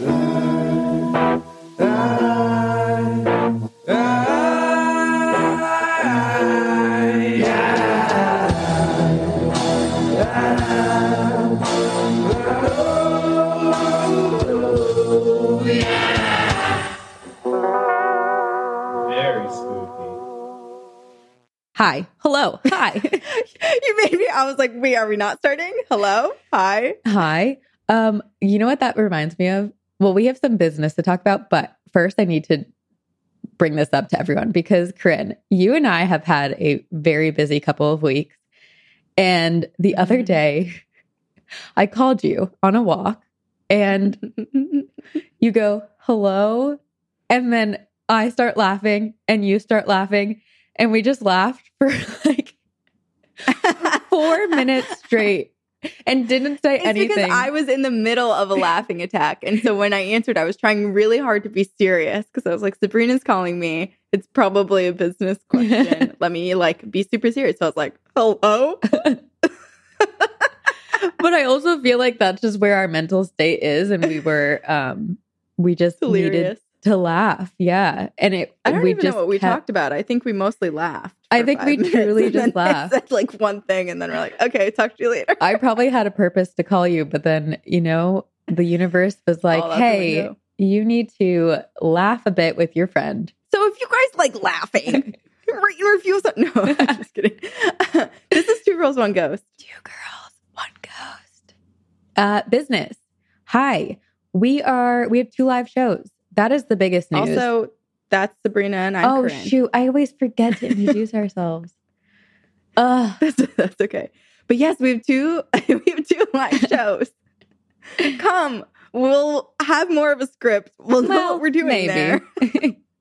Hi. Hello. Hi. You made me, I was like, wait, are we not starting? Hello? Hi. Hi. You know what that reminds me of? Well, we have some business to talk about, but first I need to bring this up to everyone because Corinne, you and I have had a very busy couple of weeks. And the other day I called you on a walk and you go, hello. And then I start laughing and you start laughing. And we just laughed for like 4 minutes straight and didn't say anything. Because I was in the middle of a laughing attack. And so when I answered, I was trying really hard to be serious because I was like, Sabrina's calling me. It's probably a business question. Let me like be super serious. So I was like, hello? But I also feel like that's just where our mental state is. And we were, we just delirious. Needed to laugh. Yeah. And I don't even know what we talked about. I think we mostly laughed. I think we truly just laughed. Said like one thing and then we're like, okay, talk to you later. I probably had a purpose to call you, but then, you know, the universe was like, hey, you need to laugh a bit with your friend. So if you guys like laughing, rate and review something. No, I'm just kidding. This is Two Girls, One Ghost. Two Girls, One Ghost. Business. Hi. We have two live shows. That is the biggest news. Also, that's Sabrina and I'm Corinne. Oh, shoot. I always forget to introduce ourselves. That's okay. But yes, we have two live shows. Come. We'll have more of a script. We'll know what we're doing maybe. There.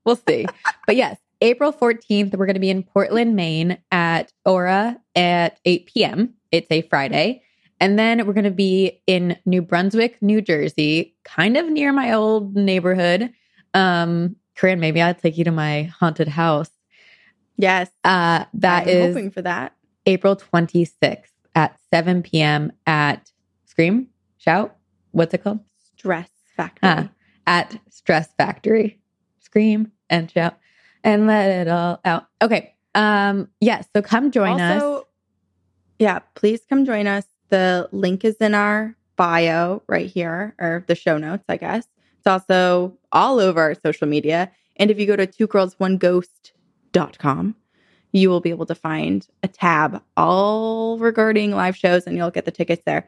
We'll see. But yes, April 14th, we're going to be in Portland, Maine at Aura at 8 p.m. It's a Friday. And then we're going to be in New Brunswick, New Jersey, kind of near my old neighborhood. Corinne, maybe I'll take you to my haunted house. Yes. I'm hoping for that. April 26th at 7 p.m. at Scream? Shout? What's it called? Stress Factory. At Stress Factory. Scream and shout and let it all out. Okay. Yes. So come join us. Yeah. Please come join us. The link is in our bio right here, or the show notes, I guess. It's also all over our social media. And if you go to twogirlsoneghost.com, you will be able to find a tab all regarding live shows, and you'll get the tickets there.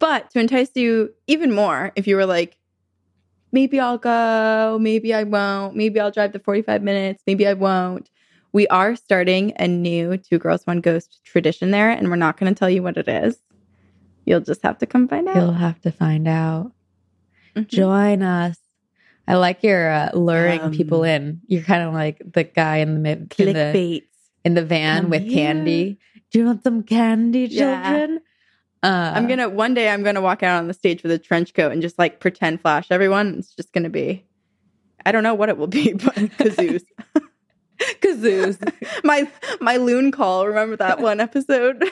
But to entice you even more, if you were like, maybe I'll go, maybe I won't, maybe I'll drive the 45 minutes, maybe I won't. We are starting a new Two Girls, One Ghost tradition there, and we're not going to tell you what it is. You'll just have to come find out. You'll have to find out. Mm-hmm. Join us. I like your luring people in. You're kind of like the guy in the van with candy. Do you want some candy, children? Yeah. One day I'm gonna walk out on the stage with a trench coat and just like pretend flash everyone. It's just gonna be, I don't know what it will be, but kazoos. Kazoos. My loon call. Remember that one episode?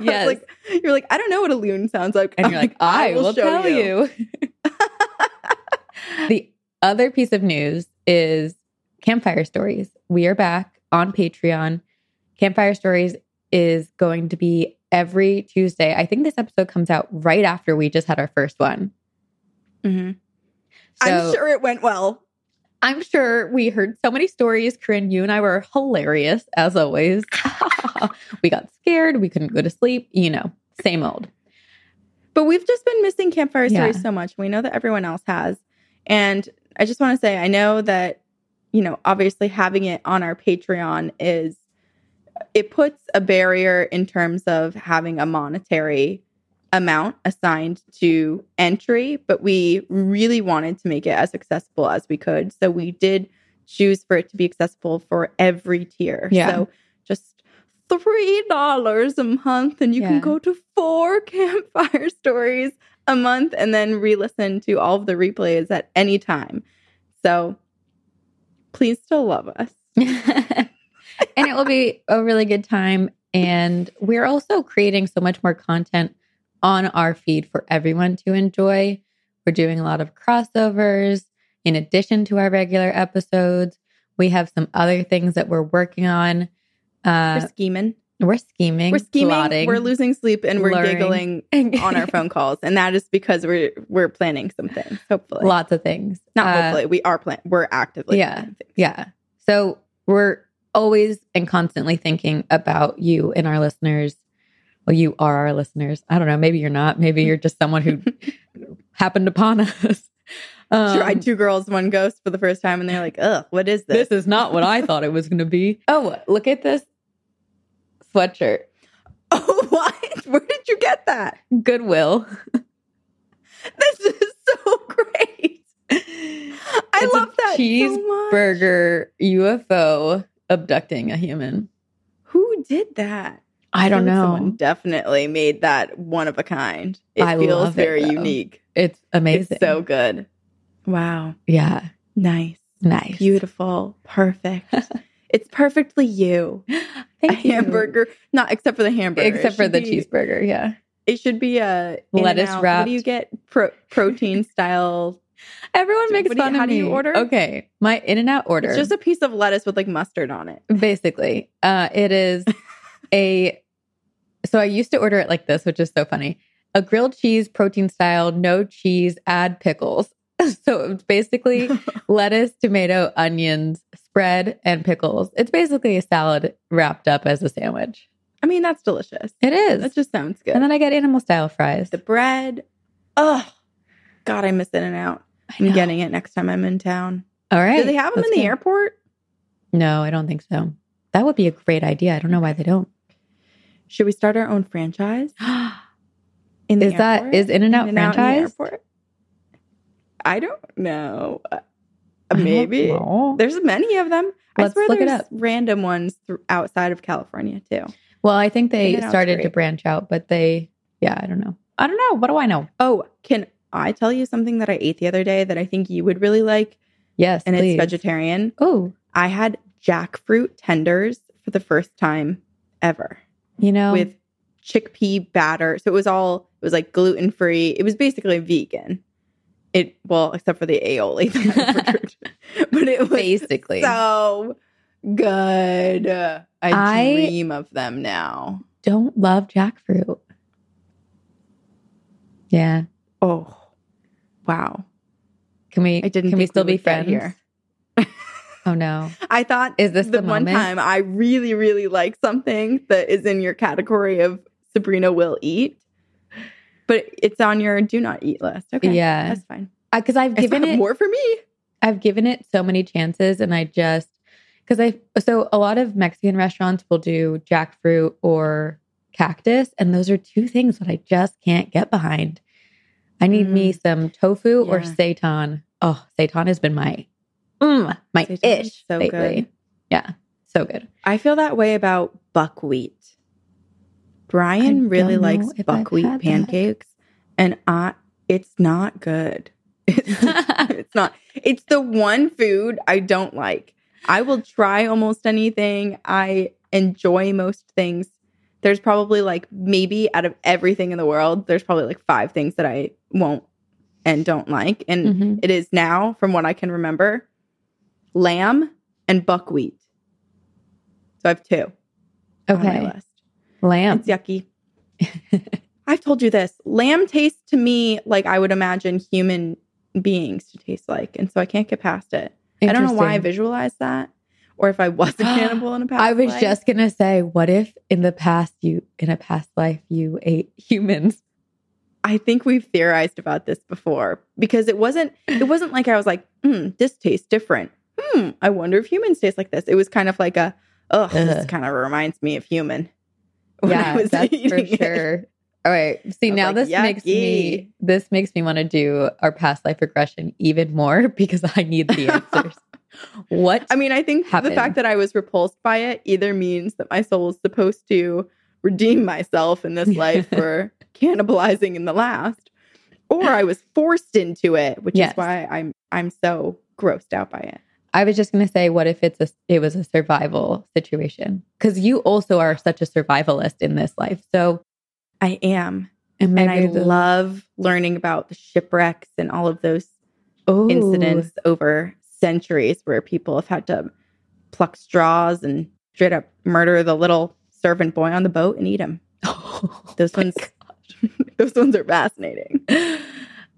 Yes. You're like, I don't know what a loon sounds like. And you're like, I will tell you. The other piece of news is Campfire Stories. We are back on Patreon. Campfire Stories is going to be every Tuesday. I think this episode comes out right after we just had our first one. Mm-hmm. So, I'm sure it went well. I'm sure we heard so many stories. Corinne, you and I were hilarious, as always. We got scared. We couldn't go to sleep. You know, same old. But we've just been missing Campfire Stories so much. We know that everyone else has. And I just want to say, I know that, you know, obviously having it on our Patreon is, it puts a barrier in terms of having a monetary amount assigned to entry, but we really wanted to make it as accessible as we could. So we did choose for it to be accessible for every tier. Yeah. So just $3 a month and you can go to 4 Campfire Stories a month and then re-listen to all of the replays at any time. So please still love us. And it will be a really good time. And we're also creating so much more content on our feed for everyone to enjoy. We're doing a lot of crossovers. In addition to our regular episodes, we have some other things that we're working on. We're scheming. We're scheming, plotting, we're losing sleep, and we're giggling on our phone calls. And that is because we're planning some things, hopefully. Lots of things. Not hopefully. We are planning. We're actively planning things. Yeah. So we're always and constantly thinking about you and our listeners. Well, you are our listeners. I don't know. Maybe you're not. Maybe you're just someone who happened upon us. Tried Two Girls, One Ghost for the first time, and they're like, ugh, what is this? This is not what I thought it was going to be. Oh, look at this sweatshirt. Oh, what? Where did you get that? Goodwill. This is so great. I love that cheeseburger so much. UFO abducting a human. Who did that? I don't know. Someone definitely made that one of a kind. It feels very unique. It's amazing. It's so good. Wow. Yeah. Nice. Nice. Beautiful. Perfect. It's perfectly you. Thank you. Hamburger. Not except for the hamburger. Except for the cheeseburger. Yeah. It should be a lettuce wrap. What do you get? Protein style. Everyone makes fun of me. How do you order? Okay. My In-N-Out order. It's just a piece of lettuce with like mustard on it. Basically. It is so I used to order it like this, which is so funny. A grilled cheese, protein style, no cheese, add pickles. So it's basically lettuce, tomato, onions, spread, and pickles. It's basically a salad wrapped up as a sandwich. I mean, that's delicious. It is. That just sounds good. And then I get animal style fries. The bread. Oh, God, I miss In-N-Out. I'm getting it next time I'm in town. All right. Do they have them in the airport? No, I don't think so. That would be a great idea. I don't know why they don't. Should we start our own franchise? Is In-N-Out franchise? I don't know. Maybe. Don't know. There's many of them. Let's look it up. Random ones outside of California too. Well, I think they In-N-Out's started to branch out, but I don't know. What do I know? Oh, can I tell you something that I ate the other day that I think you would really like? Yes, and please. It's vegetarian. Oh, I had jackfruit tenders for the first time ever. With chickpea batter. So it was like gluten-free. It was basically vegan. Except for the aioli. But it was basically so good. I dream of them now. Don't love jackfruit. Yeah. Oh, wow. Can we still be friends here? Oh no! I thought is this the one time I really, really like something that is in your category of Sabrina will eat, but it's on your do not eat list. Okay, yeah, that's fine. Because I've given it more for me. I've given it so many chances, and so a lot of Mexican restaurants will do jackfruit or cactus, and those are two things that I just can't get behind. I need me some tofu or seitan. Oh, seitan has been my ish so lately. Good. Yeah, so good. I feel that way about buckwheat. Brian really likes buckwheat pancakes, and it's not good. It's not. It's the one food I don't like. I will try almost anything. I enjoy most things. There's probably maybe out of everything in the world, there's probably 5 things that I won't and don't like. And it is now, from what I can remember, lamb and buckwheat. So I have 2 on my list. Lamb. It's yucky. I've told you this. Lamb tastes to me like I would imagine human beings to taste like. And so I can't get past it. I don't know why I visualized that or if I was a cannibal in a past life. I was just going to say, what if in a past life you ate humans? I think we've theorized about this before because it wasn't like I was like, this tastes different. I wonder if humans taste like this. It was kind of like a, this kind of reminds me of human. Yeah, that's for sure. It. All right. See, now this makes me want to do our past life regression even more because I need the answers. I think happened? The fact that I was repulsed by it either means that my soul is supposed to redeem myself in this life for cannibalizing in the last, or I was forced into it, which is why I'm so grossed out by it. I was just going to say, what if it was a survival situation? Because you also are such a survivalist in this life. So I am. And I love learning about the shipwrecks and all of those incidents over centuries where people have had to pluck straws and straight up murder the little servant boy on the boat and eat him. Those ones are fascinating. Yeah,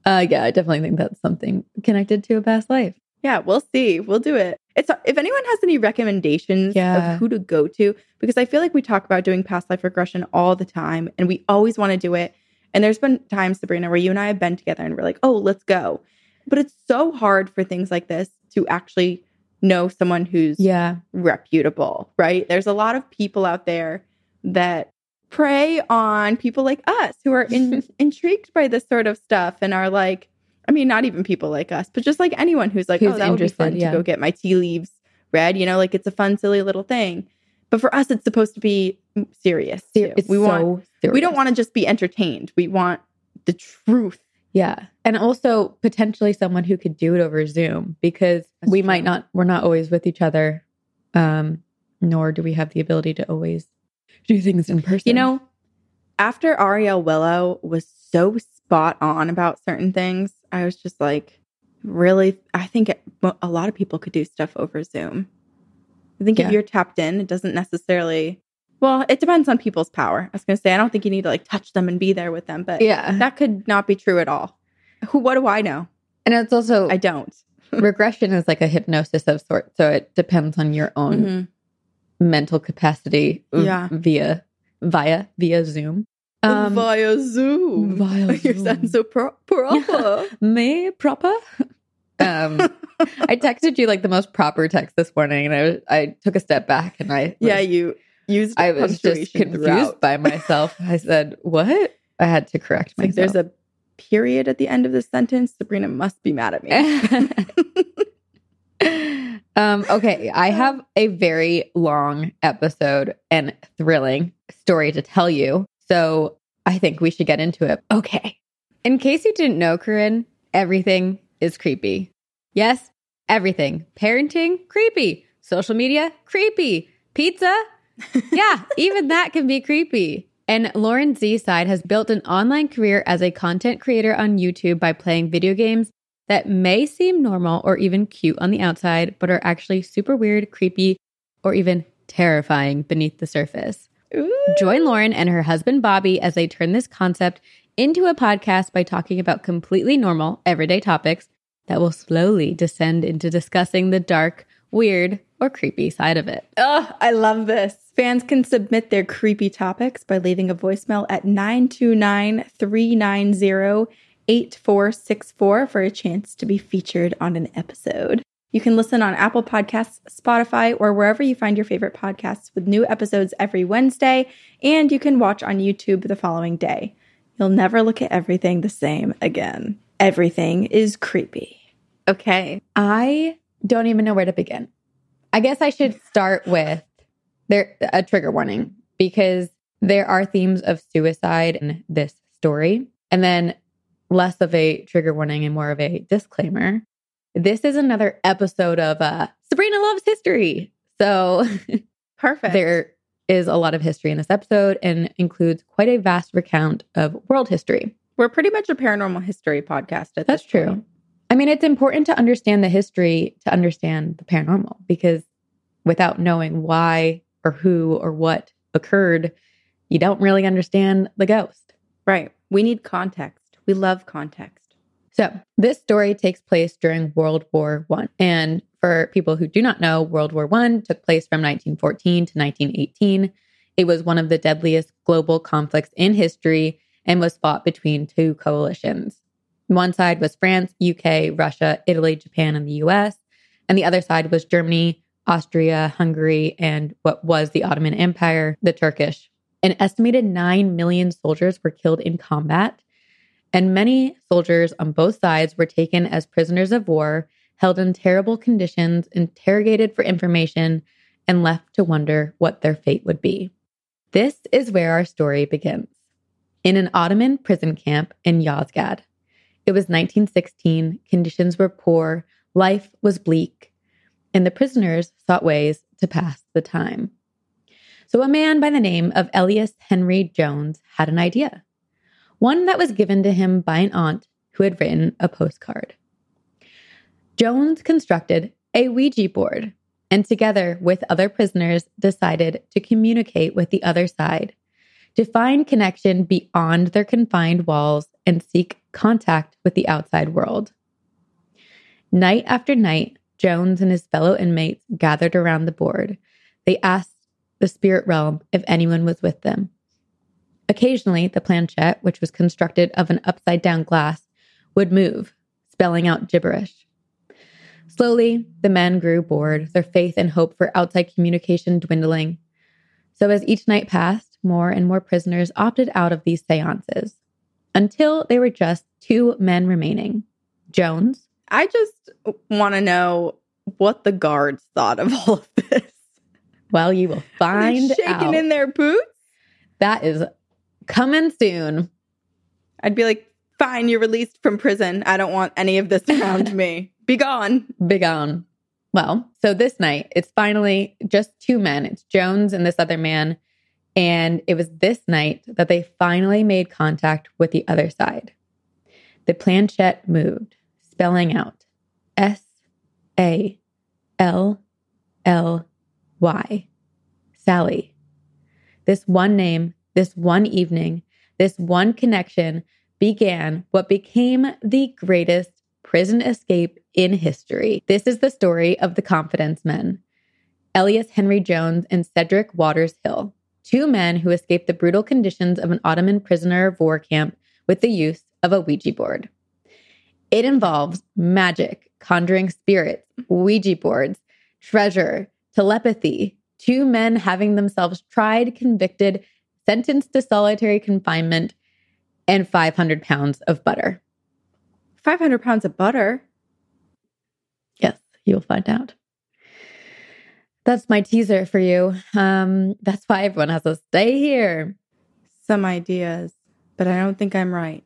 I definitely think that's something connected to a past life. Yeah, we'll see. We'll do it. If anyone has any recommendations of who to go to, because I feel like we talk about doing past life regression all the time and we always want to do it. And there's been times, Sabrina, where you and I have been together and we're like, oh, let's go. But it's so hard for things like this to actually know someone who's reputable, right? There's a lot of people out there that prey on people like us who are intrigued by this sort of stuff and are like, I mean, not even people like us, but just like anyone who's like, that would be fun to go get my tea leaves read. You know, like it's a fun, silly little thing. But for us, it's supposed to be serious. Serious. We don't want to just be entertained. We want the truth. Yeah. And also potentially someone who could do it over Zoom because we're not always with each other, nor do we have the ability to always do things in person. You know, after Ariel Willow was so spot on about certain things, I was just like, really, I think a lot of people could do stuff over Zoom. I think if you're tapped in, it doesn't necessarily, well, it depends on people's power. I was going to say, I don't think you need to like touch them and be there with them, but that could not be true at all. What do I know? And it's also, I don't. Regression is like a hypnosis of sorts. So it depends on your own mental capacity via Zoom. Via Zoom. You sound so proper. Me proper? I texted you like the most proper text this morning and I took a step back and I... I was just confused by myself. I said, what? I had to correct myself. Like there's a period at the end of the sentence. Sabrina must be mad at me. Okay, I have a very long episode and thrilling story to tell you. So I think we should get into it. Okay. In case you didn't know, Corinne, everything is creepy. Yes, everything. Parenting, creepy. Social media, creepy. Pizza, even that can be creepy. And Lauren Z. Side has built an online career as a content creator on YouTube by playing video games that may seem normal or even cute on the outside, but are actually super weird, creepy, or even terrifying beneath the surface. Ooh. Join Lauren and her husband, Bobby, as they turn this concept into a podcast by talking about completely normal, everyday topics that will slowly descend into discussing the dark, weird, or creepy side of it. Oh, I love this. Fans can submit their creepy topics by leaving a voicemail at 929-390-8464 for a chance to be featured on an episode. You can listen on Apple Podcasts, Spotify, or wherever you find your favorite podcasts with new episodes every Wednesday, and you can watch on YouTube the following day. You'll never look at everything the same again. Everything is creepy. Okay. I don't even know where to begin. I guess I should start with a trigger warning, because there are themes of suicide in this story, and then less of a trigger warning and more of a disclaimer. This is another episode of Sabrina Loves History. So perfect. There is a lot of history in this episode and includes quite a vast recount of world history. We're pretty much a paranormal history podcast at this point. That's true. I mean, it's important to understand the history to understand the paranormal, because without knowing why or who or what occurred, you don't really understand the ghost. Right. We need context. We love context. So this story takes place during World War I. And for people who do not know, World War I took place from 1914 to 1918. It was one of the deadliest global conflicts in history and was fought between two coalitions. One side was France, UK, Russia, Italy, Japan, and the US. And the other side was Germany, Austria, Hungary, and what was the Ottoman Empire, the Turkish. An estimated 9 million soldiers were killed in combat. And many soldiers on both sides were taken as prisoners of war, held in terrible conditions, interrogated for information, and left to wonder what their fate would be. This is where our story begins. In an Ottoman prison camp in Yozgad. It was 1916, conditions were poor, life was bleak, and the prisoners sought ways to pass the time. So a man by the name of Elias Henry Jones had an idea. one that was given to him by an aunt who had written a postcard. Jones constructed a Ouija board and together with other prisoners decided to communicate with the other side, to find connection beyond their confined walls and seek contact with the outside world. Night after night, Jones and his fellow inmates gathered around the board. They asked the spirit realm if anyone was with them. Occasionally, the planchette, which was constructed of an upside-down glass, would move, spelling out gibberish. Slowly, the men grew bored, their faith and hope for outside communication dwindling. So as each night passed, more and more prisoners opted out of these seances, until they were just two men remaining. Jones? I just want to know what the guards thought of all of this. Well, you will find shaking out. Shaking in their boots? That is coming soon. I'd be like, fine, you're released from prison. I don't want any of this around me. Be gone. Be gone. Well, so this night, it's finally just two men. It's Jones and this other man. And it was this night that they finally made contact with the other side. The planchette moved, spelling out S-A-L-L-Y. Sally. This one name, this one evening, this one connection began what became the greatest prison escape in history. This is the story of The Confidence Men, Elias Henry Jones and Cedric Waters Hill, two men who escaped the brutal conditions of an Ottoman prisoner of war camp with the use of a Ouija board. It involves magic, conjuring spirits, Ouija boards, treasure, telepathy, two men having themselves tried, convicted, sentenced to solitary confinement, and 500 pounds of butter. 500 pounds of butter? Yes, you'll find out. That's my teaser for you. That's why everyone has to stay here. Some ideas, but I don't think I'm right.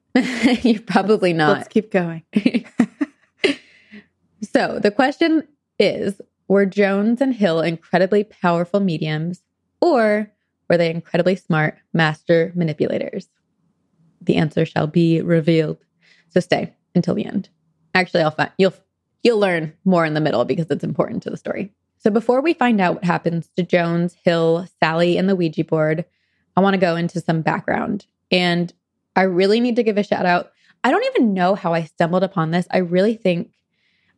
You're probably not. Let's keep going. So the question is, were Jones and Hill incredibly powerful mediums, or were they incredibly smart master manipulators? The answer shall be revealed. So stay until the end. Actually, you'll learn more in the middle because it's important to the story. So before we find out what happens to Jones, Hill, Sally, and the Ouija board, I want to go into some background. And I really need to give a shout out. I don't even know how I stumbled upon this. I really think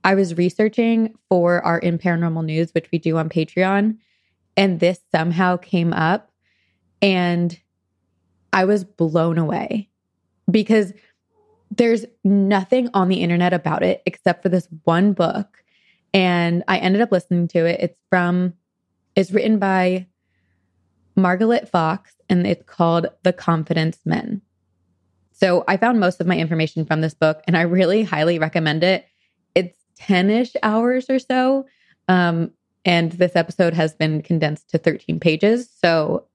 I was researching for our In Paranormal News, which we do on Patreon, and this somehow came up, and I was blown away because there's nothing on the internet about it except for this one book, and I ended up listening to it. It's written by Margalit Fox, and it's called The Confidence Men. So I found most of my information from this book, and I really highly recommend it. 10-ish hours or so. And this episode has been condensed to 13 pages. So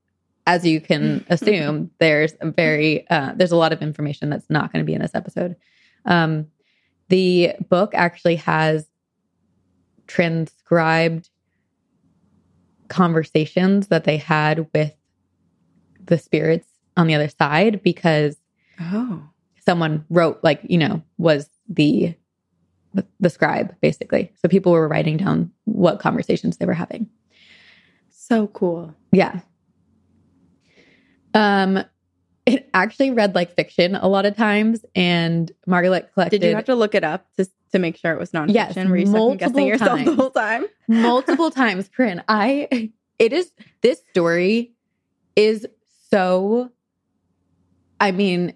as you can assume, there's a lot of information that's not going to be in this episode. The book actually has transcribed conversations that they had with the spirits on the other side because someone wrote, was the scribe, basically. So people were writing down what conversations they were having. So cool. Yeah. It actually read like fiction a lot of times, and Margalit collected... Did you have to look it up to make sure it was nonfiction? Yes, were you second-guessing yourself the whole time? Multiple times, Corinne. This story is so... I mean...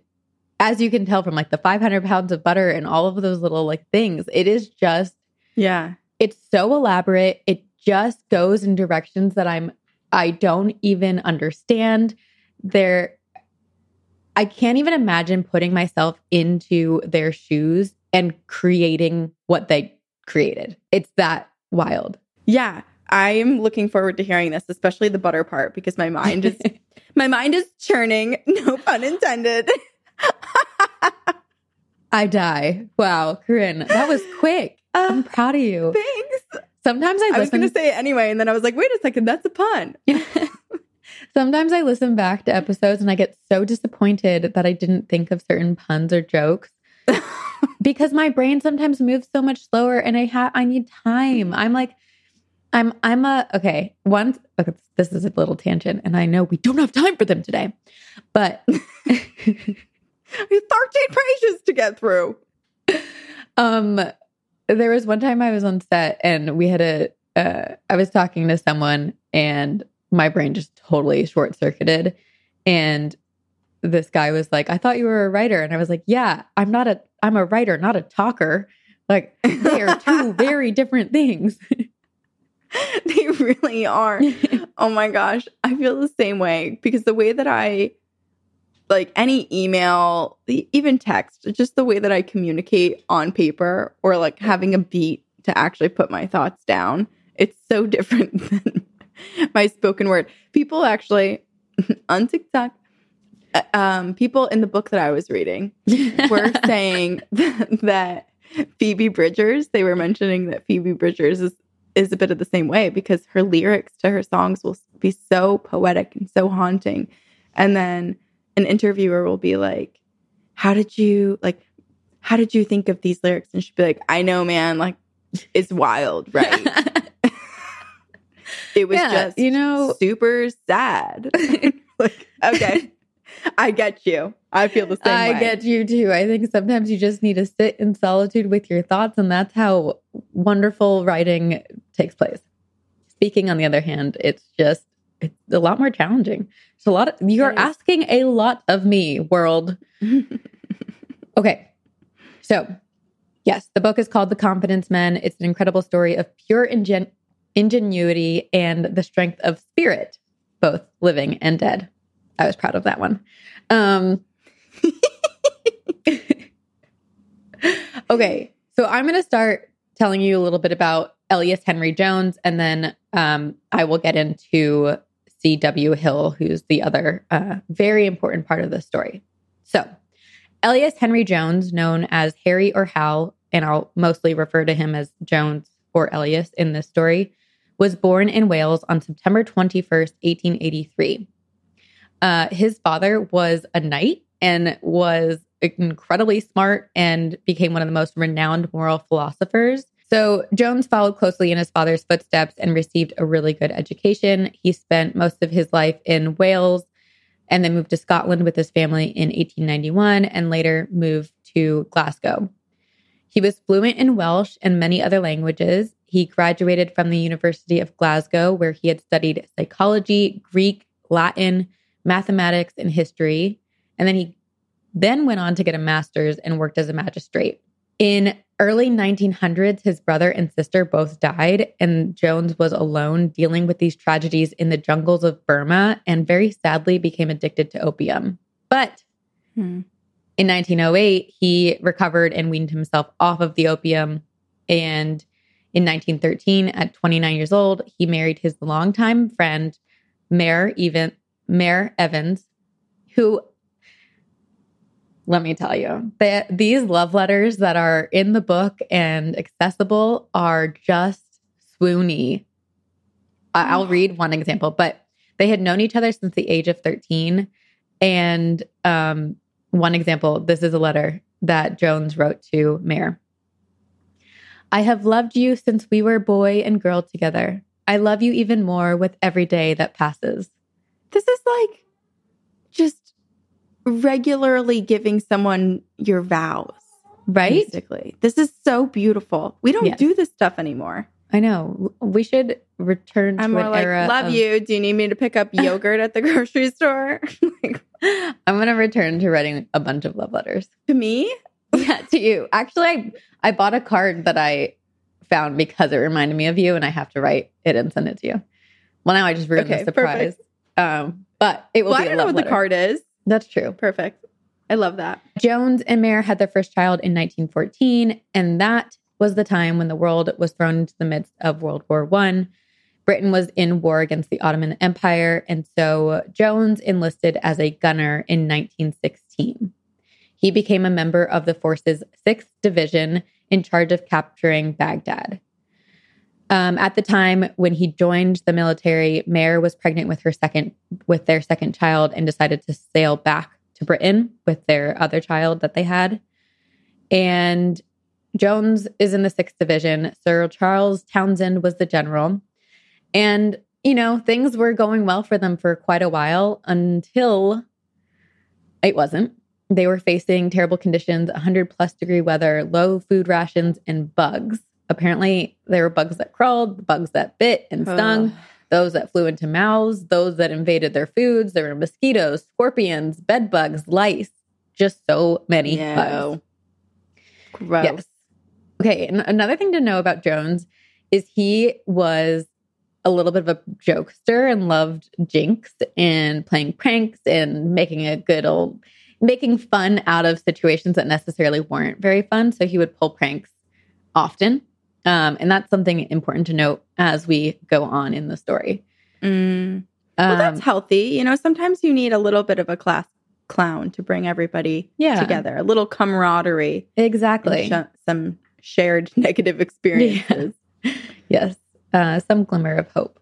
As you can tell from the 500 pounds of butter and all of those little things, it is just, it's so elaborate. It just goes in directions that I don't even understand. I can't even imagine putting myself into their shoes and creating what they created. It's that wild. Yeah. I'm looking forward to hearing this, especially the butter part, because my mind is churning, no pun intended. I die. Wow, Corinne, that was quick. I'm proud of you. Thanks. Sometimes I was going to say it anyway, and then I was like, wait a second, that's a pun. Sometimes I listen back to episodes and I get so disappointed that I didn't think of certain puns or jokes because my brain sometimes moves so much slower and I need time. I'm like, okay, this is a little tangent and I know we don't have time for them today, but we have 13 pages to get through. There was one time I was on set and we had I was talking to someone and my brain just totally short-circuited. And this guy was like, I thought you were a writer. And I was like, yeah, I'm a writer, not a talker. Like, they are two very different things. They really are. Oh my gosh. I feel the same way because the way that I, like any email, even text, just the way that I communicate on paper or like having a beat to actually put my thoughts down, it's so different than my spoken word. People actually on TikTok, people in the book that I was reading were saying that Phoebe Bridgers, they were mentioning that Phoebe Bridgers is a bit of the same way because her lyrics to her songs will be so poetic and so haunting. And then an interviewer will be like, how did you think of these lyrics? And she'd be like, I know, man, like, it's wild, right? It was just, you know, super sad. Like, okay, I get you. I feel the same way. I get you too. I think sometimes you just need to sit in solitude with your thoughts, and that's how wonderful writing takes place. Speaking, on the other hand, it's a lot more challenging. It's a lot of, you are asking a lot of me, world. Okay. So, yes, the book is called The Confidence Men. It's an incredible story of pure ingenuity and the strength of spirit, both living and dead. I was proud of that one. Okay, so I'm going to start telling you a little bit about Elias Henry Jones, and then I will get into C.W. Hill, who's the other very important part of the story. So, Elias Henry Jones, known as Harry or Hal, and I'll mostly refer to him as Jones or Elias in this story, was born in Wales on September 21st, 1883. His father was a knight and was incredibly smart and became one of the most renowned moral philosophers. So Jones followed closely in his father's footsteps and received a really good education. He spent most of his life in Wales, and then moved to Scotland with his family in 1891 and later moved to Glasgow. He was fluent in Welsh and many other languages. He graduated from the University of Glasgow, where he had studied psychology, Greek, Latin, mathematics, and history. And then he went on to get a master's and worked as a magistrate. In early 1900s, his brother and sister both died, and Jones was alone dealing with these tragedies in the jungles of Burma and very sadly became addicted to opium. But in 1908, he recovered and weaned himself off of the opium. And in 1913, at 29 years old, he married his longtime friend, Mair Evans, who... Let me tell you, these love letters that are in the book and accessible are just swoony. I'll read one example, but they had known each other since the age of 13. And one example, this is a letter that Jones wrote to Mair. I have loved you since we were boy and girl together. I love you even more with every day that passes. This is like just... regularly giving someone your vows, right? Basically. This is so beautiful. We don't do this stuff anymore. I know. We should return to an era. Love you. Do you need me to pick up yogurt at the grocery store? I'm going to return to writing a bunch of love letters. To me? Yeah, to you. Actually, I bought a card that I found because it reminded me of you, and I have to write it and send it to you. Well, now I just ruined the surprise. But it will be a love letter. I don't know what the card is. That's true. Perfect. I love that. Jones and Mair had their first child in 1914, and that was the time when the world was thrown into the midst of World War I. Britain was in war against the Ottoman Empire, and so Jones enlisted as a gunner in 1916. He became a member of the force's 6th Division in charge of capturing Baghdad. At the time when he joined the military, Mair was pregnant with their second child and decided to sail back to Britain with their other child that they had. And Jones is in the 6th Division. Sir Charles Townsend was the general. And, you know, things were going well for them for quite a while until it wasn't. They were facing terrible conditions, 100-plus degree weather, low food rations, and bugs. Apparently, there were bugs that crawled, bugs that bit and stung, those that flew into mouths, those that invaded their foods. There were mosquitoes, scorpions, bed bugs, lice, just so many bugs. Gross. Yes. Okay, and another thing to know about Jones is he was a little bit of a jokester and loved jinx and playing pranks and making fun out of situations that necessarily weren't very fun. So he would pull pranks often. And that's something important to note as we go on in the story. Well, that's healthy. You know, sometimes you need a little bit of a class clown to bring everybody together, a little camaraderie. Exactly. Some shared negative experiences. Yes. Some glimmer of hope.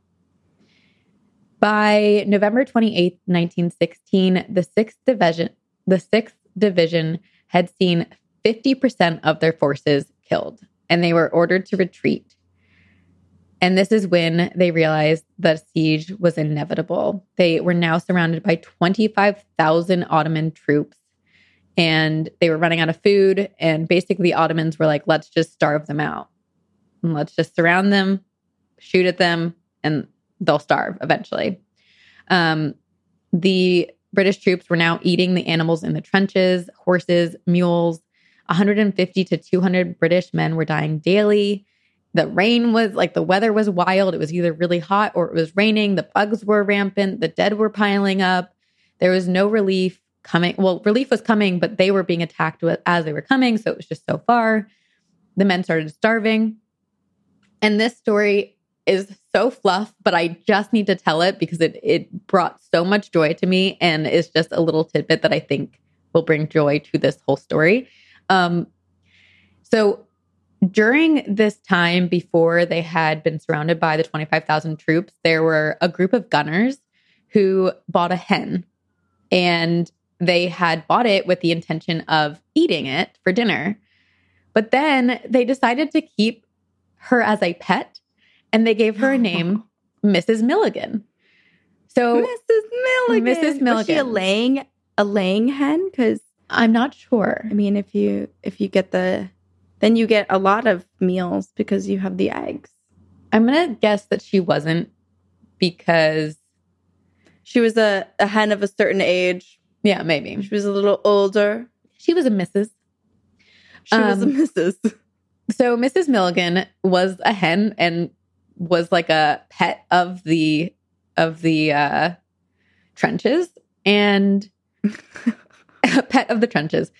By November 28th, 1916, the 6th Division had seen 50% of their forces killed, and they were ordered to retreat. And this is when they realized that siege was inevitable. They were now surrounded by 25,000 Ottoman troops, and they were running out of food, and basically the Ottomans were like, let's just starve them out. And let's just surround them, shoot at them, and they'll starve eventually. The British troops were now eating the animals in the trenches, horses, mules. 150 to 200 British men were dying daily. The rain was, like, the weather was wild. It was either really hot or it was raining. The bugs were rampant. The dead were piling up. There was no relief coming. Well, relief was coming, but they were being attacked as they were coming, so it was just so far. The men started starving. And this story is so fluff, but I just need to tell it because it brought so much joy to me, and it's just a little tidbit that I think will bring joy to this whole story. So during this time before they had been surrounded by the 25,000 troops, there were a group of gunners who bought a hen, and they had bought it with the intention of eating it for dinner. But then they decided to keep her as a pet, and they gave her a name, Mrs. Milligan. So Mrs. Milligan. Was she a laying hen? Because I'm not sure. I mean, if you get then you get a lot of meals because you have the eggs. I'm gonna guess that she wasn't, because she was a hen of a certain age. Yeah, maybe she was a little older. She was a Mrs. So Mrs. Milligan was a hen and was like a pet of the trenches, and a pet of the trenches.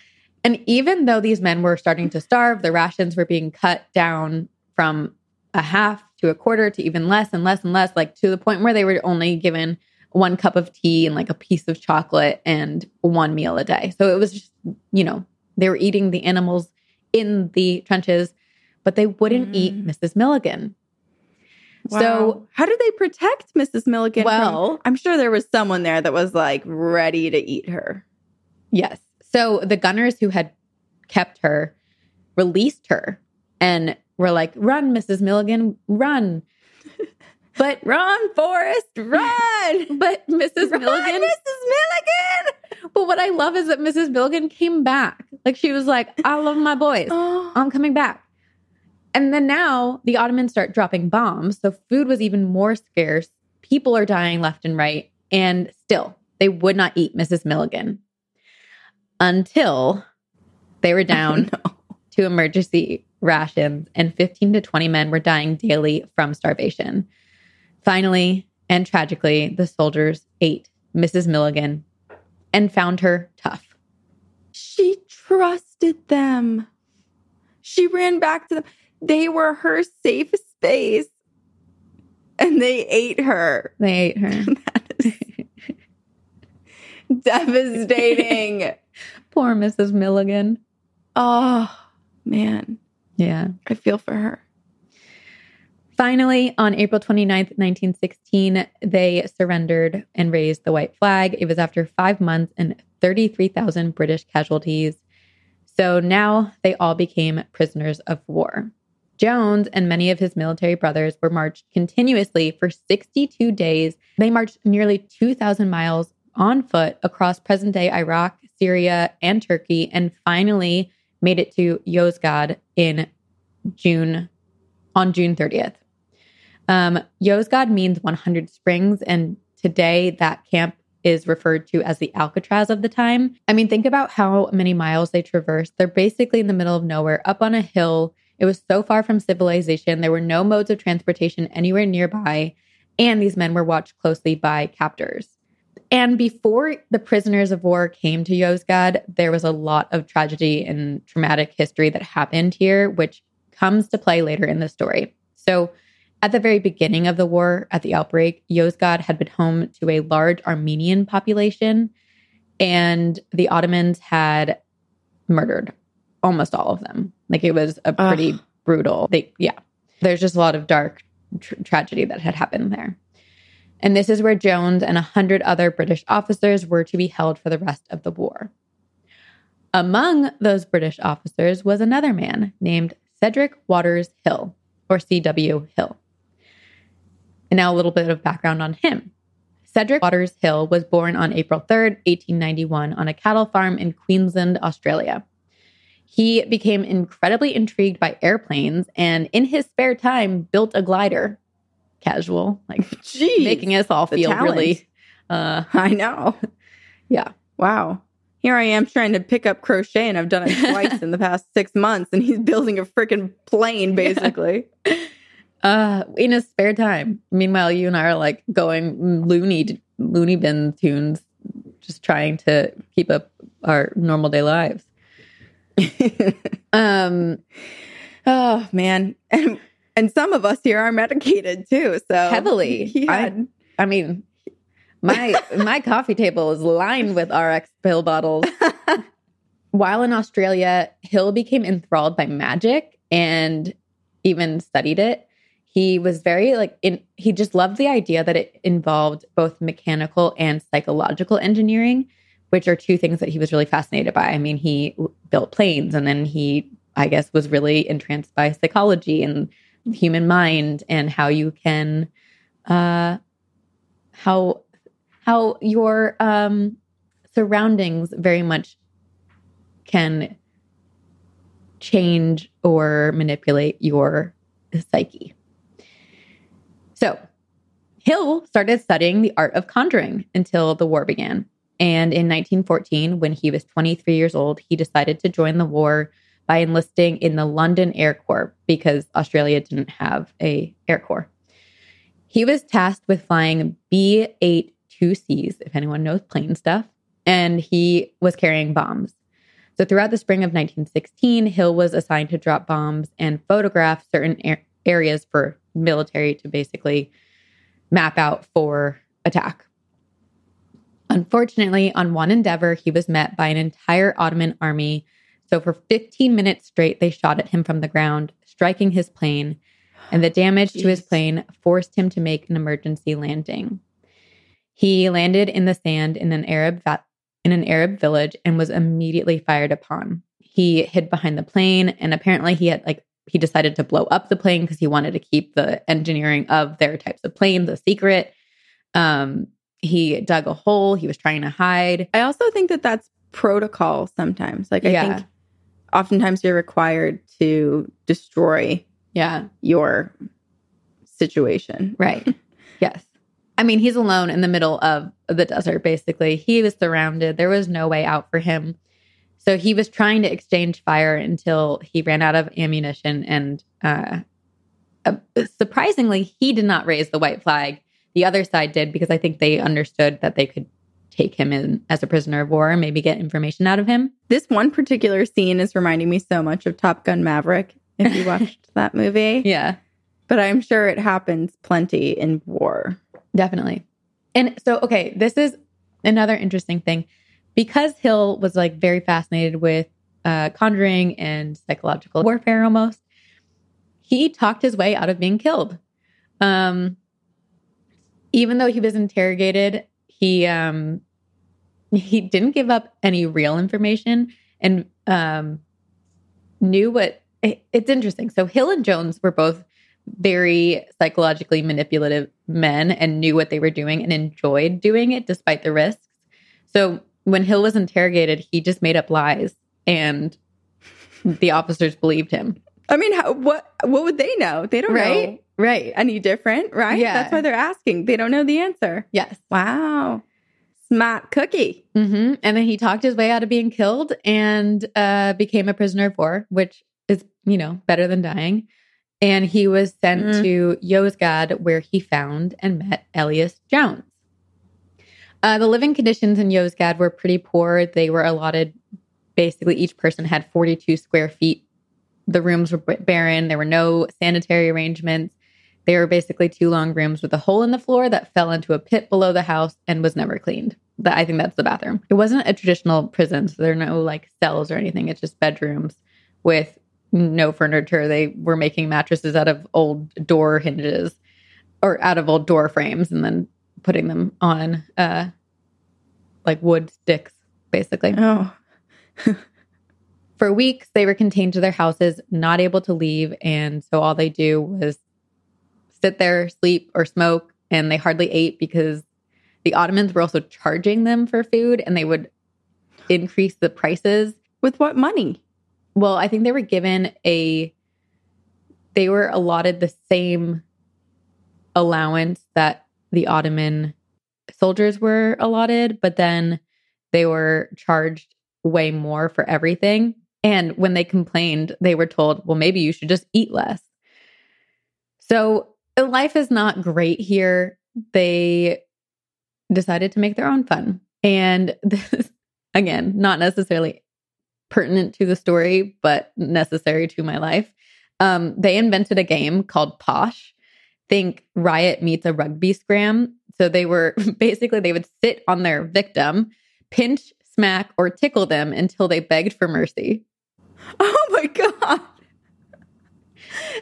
And even though these men were starting to starve, the rations were being cut down from a half to a quarter to even less and less and less, like to the point where they were only given 1 cup of tea and like a piece of chocolate and 1 meal a day. So it was just, you know, they were eating the animals in the trenches, but they wouldn't eat Mrs. Milligan. Wow. So how did they protect Mrs. Milligan? Well, I'm sure there was someone there that was like ready to eat her. Yes. So the gunners who had kept her released her and were like, run, Mrs. Milligan, run. But run, Forrest, run. But Mrs. Milligan. But what I love is that Mrs. Milligan came back. Like, she was like, I love my boys. I'm coming back. And then now the Ottomans start dropping bombs. So food was even more scarce. People are dying left and right. And still, they would not eat Mrs. Milligan until they were down to emergency rations, and 15 to 20 men were dying daily from starvation. Finally, and tragically, the soldiers ate Mrs. Milligan and found her tough. She trusted them. She ran back to them. They were her safe space, and they ate her. That is devastating. Poor Mrs. Milligan. Oh, man. Yeah. I feel for her. Finally, on April 29th, 1916, they surrendered and raised the white flag. It was after 5 months and 33,000 British casualties. So now they all became prisoners of war. Jones and many of his military brothers were marched continuously for 62 days. They marched nearly 2,000 miles on foot across present-day Iraq, Syria, and Turkey, and finally made it to Yozgad on June 30th. Yozgad means 100 springs, and today that camp is referred to as the Alcatraz of the time. I mean, think about how many miles they traversed. They're basically in the middle of nowhere, up on a hill. It was so far from civilization. There were no modes of transportation anywhere nearby, and these men were watched closely by captors. And before the prisoners of war came to Yozgad, there was a lot of tragedy and traumatic history that happened here, which comes to play later in the story. So at the very beginning of the war, at the outbreak, Yozgad had been home to a large Armenian population, and the Ottomans had murdered almost all of them. Like, it was a pretty brutal... There's just a lot of dark tragedy that had happened there. And this is where Jones and 100 other British officers were to be held for the rest of the war. Among those British officers was another man named Cedric Waters Hill, or C.W. Hill. And now a little bit of background on him. Cedric Waters Hill was born on April 3rd, 1891, on a cattle farm in Queensland, Australia. He became incredibly intrigued by airplanes and, in his spare time, built a glider. Casual, like, jeez, making us all feel talent. Really... I know. Yeah. Wow. Here I am trying to pick up crochet, and I've done it twice in the past 6 months, and he's building a freaking plane, basically. In his spare time. Meanwhile, you and I are like going loony bin tunes, just trying to keep up our normal day lives. Oh, man. And some of us here are medicated, too. So heavily. I mean... My coffee table is lined with RX pill bottles. While in Australia, Hill became enthralled by magic and even studied it. He was very he just loved the idea that it involved both mechanical and psychological engineering, which are two things that he was really fascinated by. I mean, he built planes, and then he, I guess, was really entranced by psychology and the human mind and how you can, how your surroundings very much can change or manipulate your psyche. So Hill started studying the art of conjuring until the war began. And in 1914, when he was 23 years old, he decided to join the war by enlisting in the London Air Corps because Australia didn't have an Air Corps. He was tasked with flying B-8 2Cs, if anyone knows plane stuff, and he was carrying bombs. So throughout the spring of 1916, Hill was assigned to drop bombs and photograph certain areas for military to basically map out for attack. Unfortunately, on one endeavor, he was met by an entire Ottoman army. So for 15 minutes straight, they shot at him from the ground, striking his plane. And the damage to his plane forced him to make an emergency landing. He landed in the sand in an Arab village and was immediately fired upon. He hid behind the plane, and apparently he decided to blow up the plane because he wanted to keep the engineering of their types of planes a secret. He dug a hole. He was trying to hide. I also think that that's protocol sometimes. I think oftentimes you're required to destroy your situation. Right. Yes. I mean, he's alone in the middle of the desert, basically. He was surrounded. There was no way out for him. So he was trying to exchange fire until he ran out of ammunition. And surprisingly, he did not raise the white flag. The other side did, because I think they understood that they could take him in as a prisoner of war and maybe get information out of him. This one particular scene is reminding me so much of Top Gun Maverick, if you watched that movie. Yeah. But I'm sure it happens plenty in war. Definitely. And so, okay, this is another interesting thing. Because Hill was very fascinated with conjuring and psychological warfare almost, he talked his way out of being killed. Even though he was interrogated, he didn't give up any real information and knew what... It's interesting. So Hill and Jones were both very psychologically manipulative men and knew what they were doing and enjoyed doing it despite the risks. So when Hill was interrogated, he just made up lies and the officers believed him. I mean, what would they know? They don't know. Right. Any different, right? Yeah. That's why they're asking. They don't know the answer. Yes. Wow. Smart cookie. Mm-hmm. And then he talked his way out of being killed and became a prisoner of war, which is, you know, better than dying. And he was sent to Yozgad, where he found and met Elias Jones. The living conditions in Yozgad were pretty poor. They were allotted, basically each person had 42 square feet. The rooms were barren. There were no sanitary arrangements. They were basically two long rooms with a hole in the floor that fell into a pit below the house and was never cleaned. I think that's the bathroom. It wasn't a traditional prison, so there are no like cells or anything. It's just bedrooms with no furniture. They were making mattresses out of old door hinges or out of old door frames and then putting them on like wood sticks, basically. Oh. For weeks, they were contained to their houses, not able to leave, and so all they do was sit there, sleep, or smoke, and they hardly ate because the Ottomans were also charging them for food, and they would increase the prices. With what money? Well, I think they were given they were allotted the same allowance that the Ottoman soldiers were allotted, but then they were charged way more for everything. And when they complained, they were told, well, maybe you should just eat less. So life is not great here. They decided to make their own fun. And this is, again, not necessarily pertinent to the story, but necessary to my life. They invented a game called Posh. Think Riot meets a rugby scram. So they would sit on their victim, pinch, smack, or tickle them until they begged for mercy. Oh my God.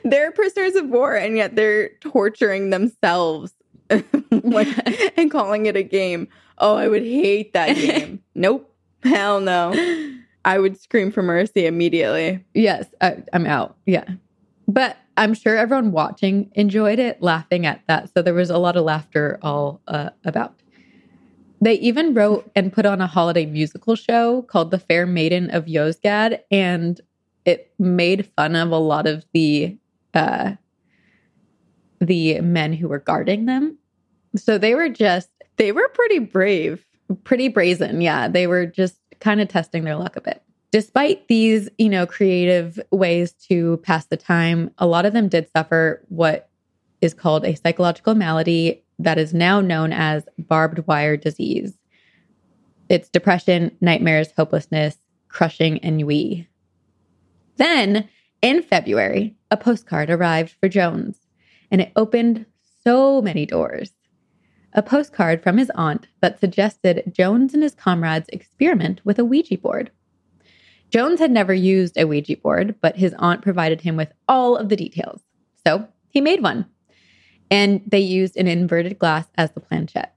They're prisoners of war, and yet they're torturing themselves and calling it a game. Oh, I would hate that game. Nope. Hell no. I would scream for mercy immediately. Yes, I'm out. Yeah. But I'm sure everyone watching enjoyed it, laughing at that. So there was a lot of laughter all about. They even wrote and put on a holiday musical show called The Fair Maiden of Yozgad, and it made fun of a lot of the men who were guarding them. So they were pretty brave. Pretty brazen, yeah. They were just kind of testing their luck a bit. Despite these, you know, creative ways to pass the time, a lot of them did suffer what is called a psychological malady that is now known as barbed wire disease. It's depression, nightmares, hopelessness, crushing ennui. Then, in February, a postcard arrived for Jones, and it opened so many doors. A postcard from his aunt that suggested Jones and his comrades experiment with a Ouija board. Jones had never used a Ouija board, but his aunt provided him with all of the details. So he made one, and they used an inverted glass as the planchette.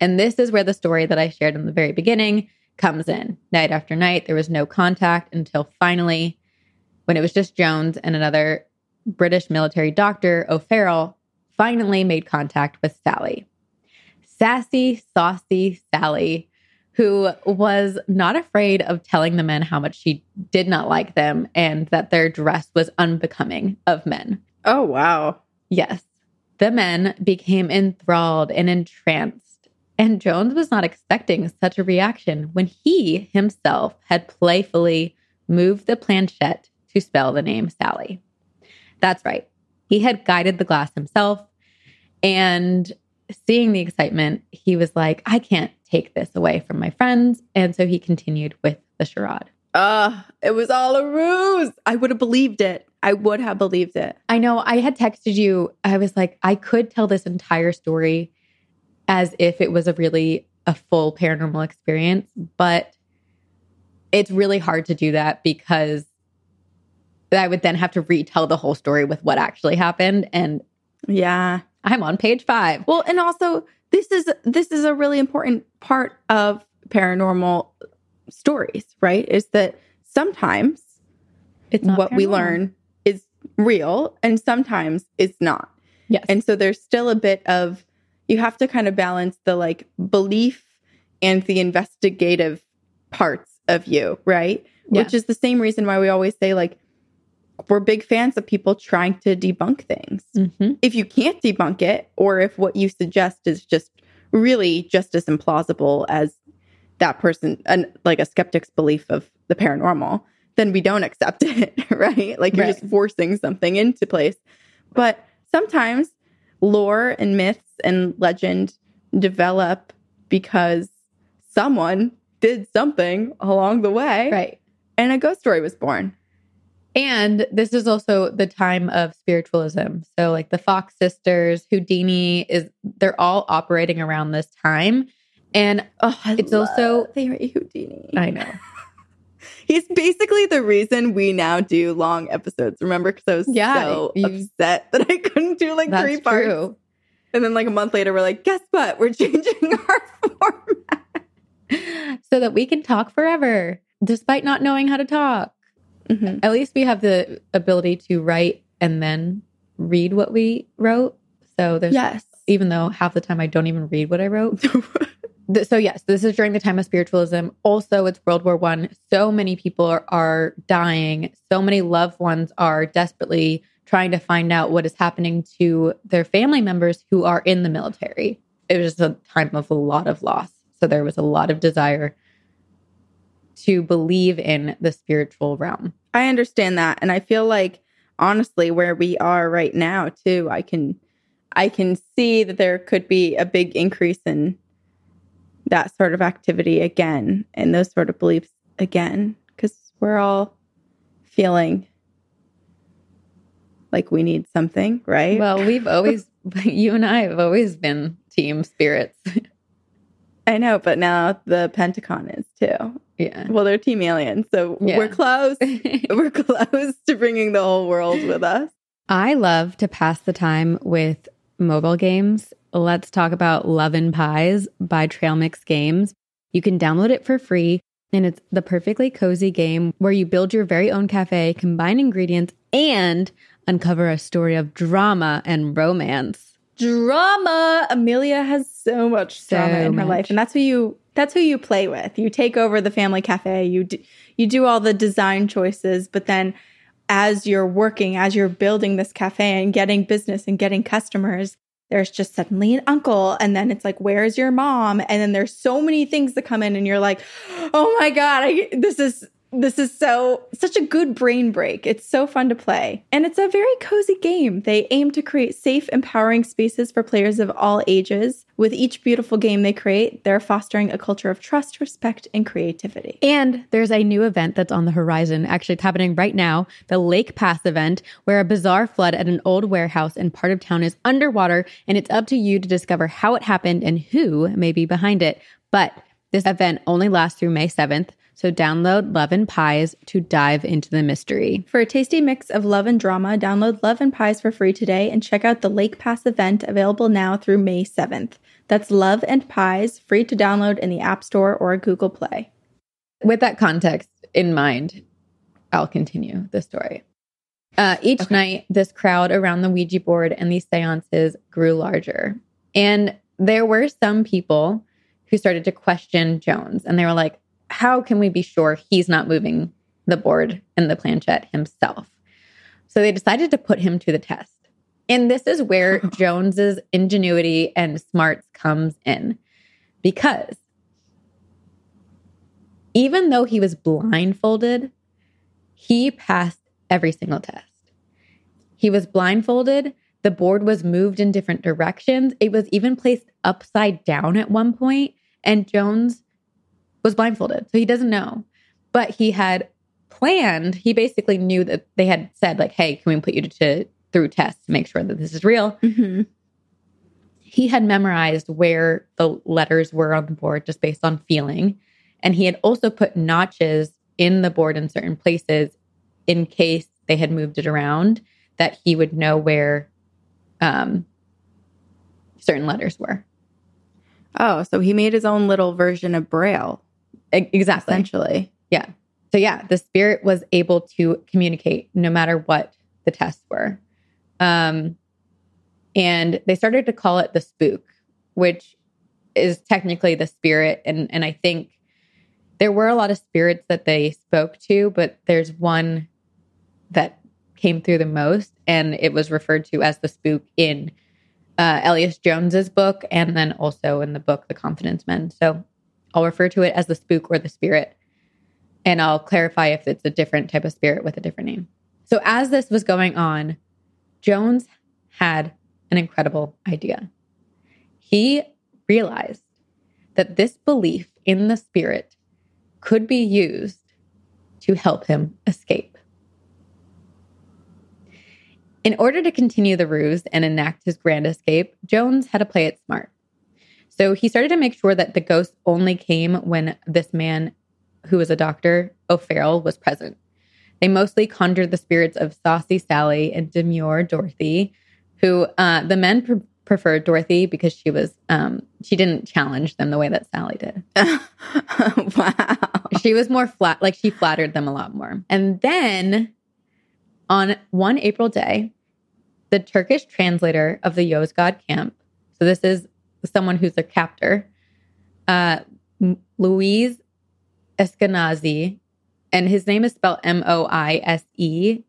And this is where the story that I shared in the very beginning comes in. Night after night, there was no contact until finally, when it was just Jones and another British military doctor, O'Farrell, finally made contact with Sally. Sassy, saucy Sally, who was not afraid of telling the men how much she did not like them and that their dress was unbecoming of men. Oh, wow. Yes. The men became enthralled and entranced, and Jones was not expecting such a reaction when he himself had playfully moved the planchette to spell the name Sally. That's right. He had guided the glass himself, and seeing the excitement, he was like, I can't take this away from my friends. And so he continued with the charade. It was all a ruse. I would have believed it. I would have believed it. I know. I had texted you. I was like, I could tell this entire story as if it was a full paranormal experience, but it's really hard to do that because I would then have to retell the whole story with what actually happened. And yeah, I'm on page 5. Well, and also this is a really important part of paranormal stories, right? Is that sometimes it's not what paranormal. We learn is real and sometimes it's not. Yes. And so there's still a bit of, you have to kind of balance the like belief and the investigative parts of you, right? Yeah. Which is the same reason why we always say like, we're big fans of people trying to debunk things. Mm-hmm. If you can't debunk it, or if what you suggest is just really just as implausible as that person, like a skeptic's belief of the paranormal, then we don't accept it, right? Like you're right. Just forcing something into place. But sometimes lore and myths and legend develop because someone did something along the way. Right. And a ghost story was born. And this is also the time of spiritualism. So like the Fox sisters, Houdini, they're all operating around this time. And they write Houdini. I know. He's basically the reason we now do long episodes. Remember? Because I was so upset that I couldn't do like 3 parts. True. And then like a month later, we're like, guess what? We're changing our format. So that we can talk forever, despite not knowing how to talk. Mm-hmm. At least we have the ability to write and then read what we wrote. So there's, even though half the time I don't even read what I wrote. So yes, this is during the time of spiritualism. Also, it's World War I. So many people are dying. So many loved ones are desperately trying to find out what is happening to their family members who are in the military. It was just a time of a lot of loss. So there was a lot of desire to believe in the spiritual realm. I understand that. And I feel like, honestly, where we are right now, too, I can see that there could be a big increase in that sort of activity again and those sort of beliefs again, because we're all feeling like we need something, right? Well, you and I have always been team spirits. I know, but now the Pentagon is too. Yeah. Well, they're team aliens, so we're close. We're close to bringing the whole world with us. I love to pass the time with mobile games. Let's talk about Love and Pies by Trail Mix Games. You can download it for free, and it's the perfectly cozy game where you build your very own cafe, combine ingredients, and uncover a story of drama and romance. Drama! Amelia has so much drama in her life, and that's who you play with. You take over the family cafe. You do all the design choices, but then as you're working, as you're building this cafe and getting business and getting customers, there's just suddenly an uncle, and then it's like, where's your mom? And then there's so many things that come in, and you're like, oh my God, this is such a good brain break. It's so fun to play. And it's a very cozy game. They aim to create safe, empowering spaces for players of all ages. With each beautiful game they create, they're fostering a culture of trust, respect, and creativity. And there's a new event that's on the horizon. Actually, it's happening right now, the Lake Pass event, where a bizarre flood at an old warehouse in part of town is underwater, and it's up to you to discover how it happened and who may be behind it. But this event only lasts through May 7th. So download Love and Pies to dive into the mystery. For a tasty mix of love and drama, download Love and Pies for free today and check out the Lake Pass event available now through May 7th. That's Love and Pies, free to download in the App Store or Google Play. With that context in mind, I'll continue the story. Each night, this crowd around the Ouija board and these seances grew larger. And there were some people who started to question Jones, and they were like, how can we be sure he's not moving the board and the planchette himself? So they decided to put him to the test. And this is where Jones's ingenuity and smarts comes in. Because even though he was blindfolded, he passed every single test. He was blindfolded. The board was moved in different directions. It was even placed upside down at one point. And Jones was blindfolded, so he doesn't know. But he had planned, he basically knew that they had said, like, hey, can we put you through tests to make sure that this is real? Mm-hmm. He had memorized where the letters were on the board just based on feeling. And he had also put notches in the board in certain places in case they had moved it around, that he would know where certain letters were. Oh, so he made his own little version of Braille. Exactly. Essentially. Yeah. So yeah, the spirit was able to communicate no matter what the tests were. And they started to call it the spook, which is technically the spirit. And I think there were a lot of spirits that they spoke to, but there's one that came through the most, and it was referred to as the spook in Elias Jones's book, and then also in the book, The Confidence Men. So I'll refer to it as the spook or the spirit, and I'll clarify if it's a different type of spirit with a different name. So as this was going on, Jones had an incredible idea. He realized that this belief in the spirit could be used to help him escape. In order to continue the ruse and enact his grand escape, Jones had to play it smart. So he started to make sure that the ghosts only came when this man, who was a doctor, O'Farrell, was present. They mostly conjured the spirits of Saucy Sally and demure Dorothy, who the men preferred Dorothy because she was she didn't challenge them the way that Sally did. Wow. She was more flat, like she flattered them a lot more. And then on one April day, the Turkish translator of the Yozgad camp, so this is someone who's a captor, Moise Eskenazi, and his name is spelled M-O-I-S-E,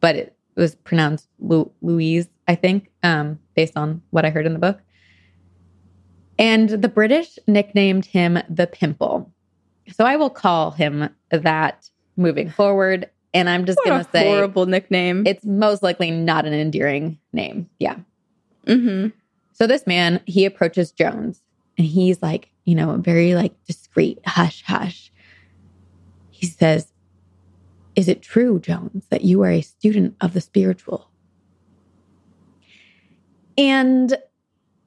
but it was pronounced Louise, I think, based on what I heard in the book. And the British nicknamed him the Pimple. So I will call him that moving forward. And I'm just going to say... horrible nickname. It's most likely not an endearing name. Yeah. Mm-hmm. So this man, he approaches Jones, and he's like, you know, very like discreet, hush, hush. He says, "Is it true, Jones, that you are a student of the spiritual?" And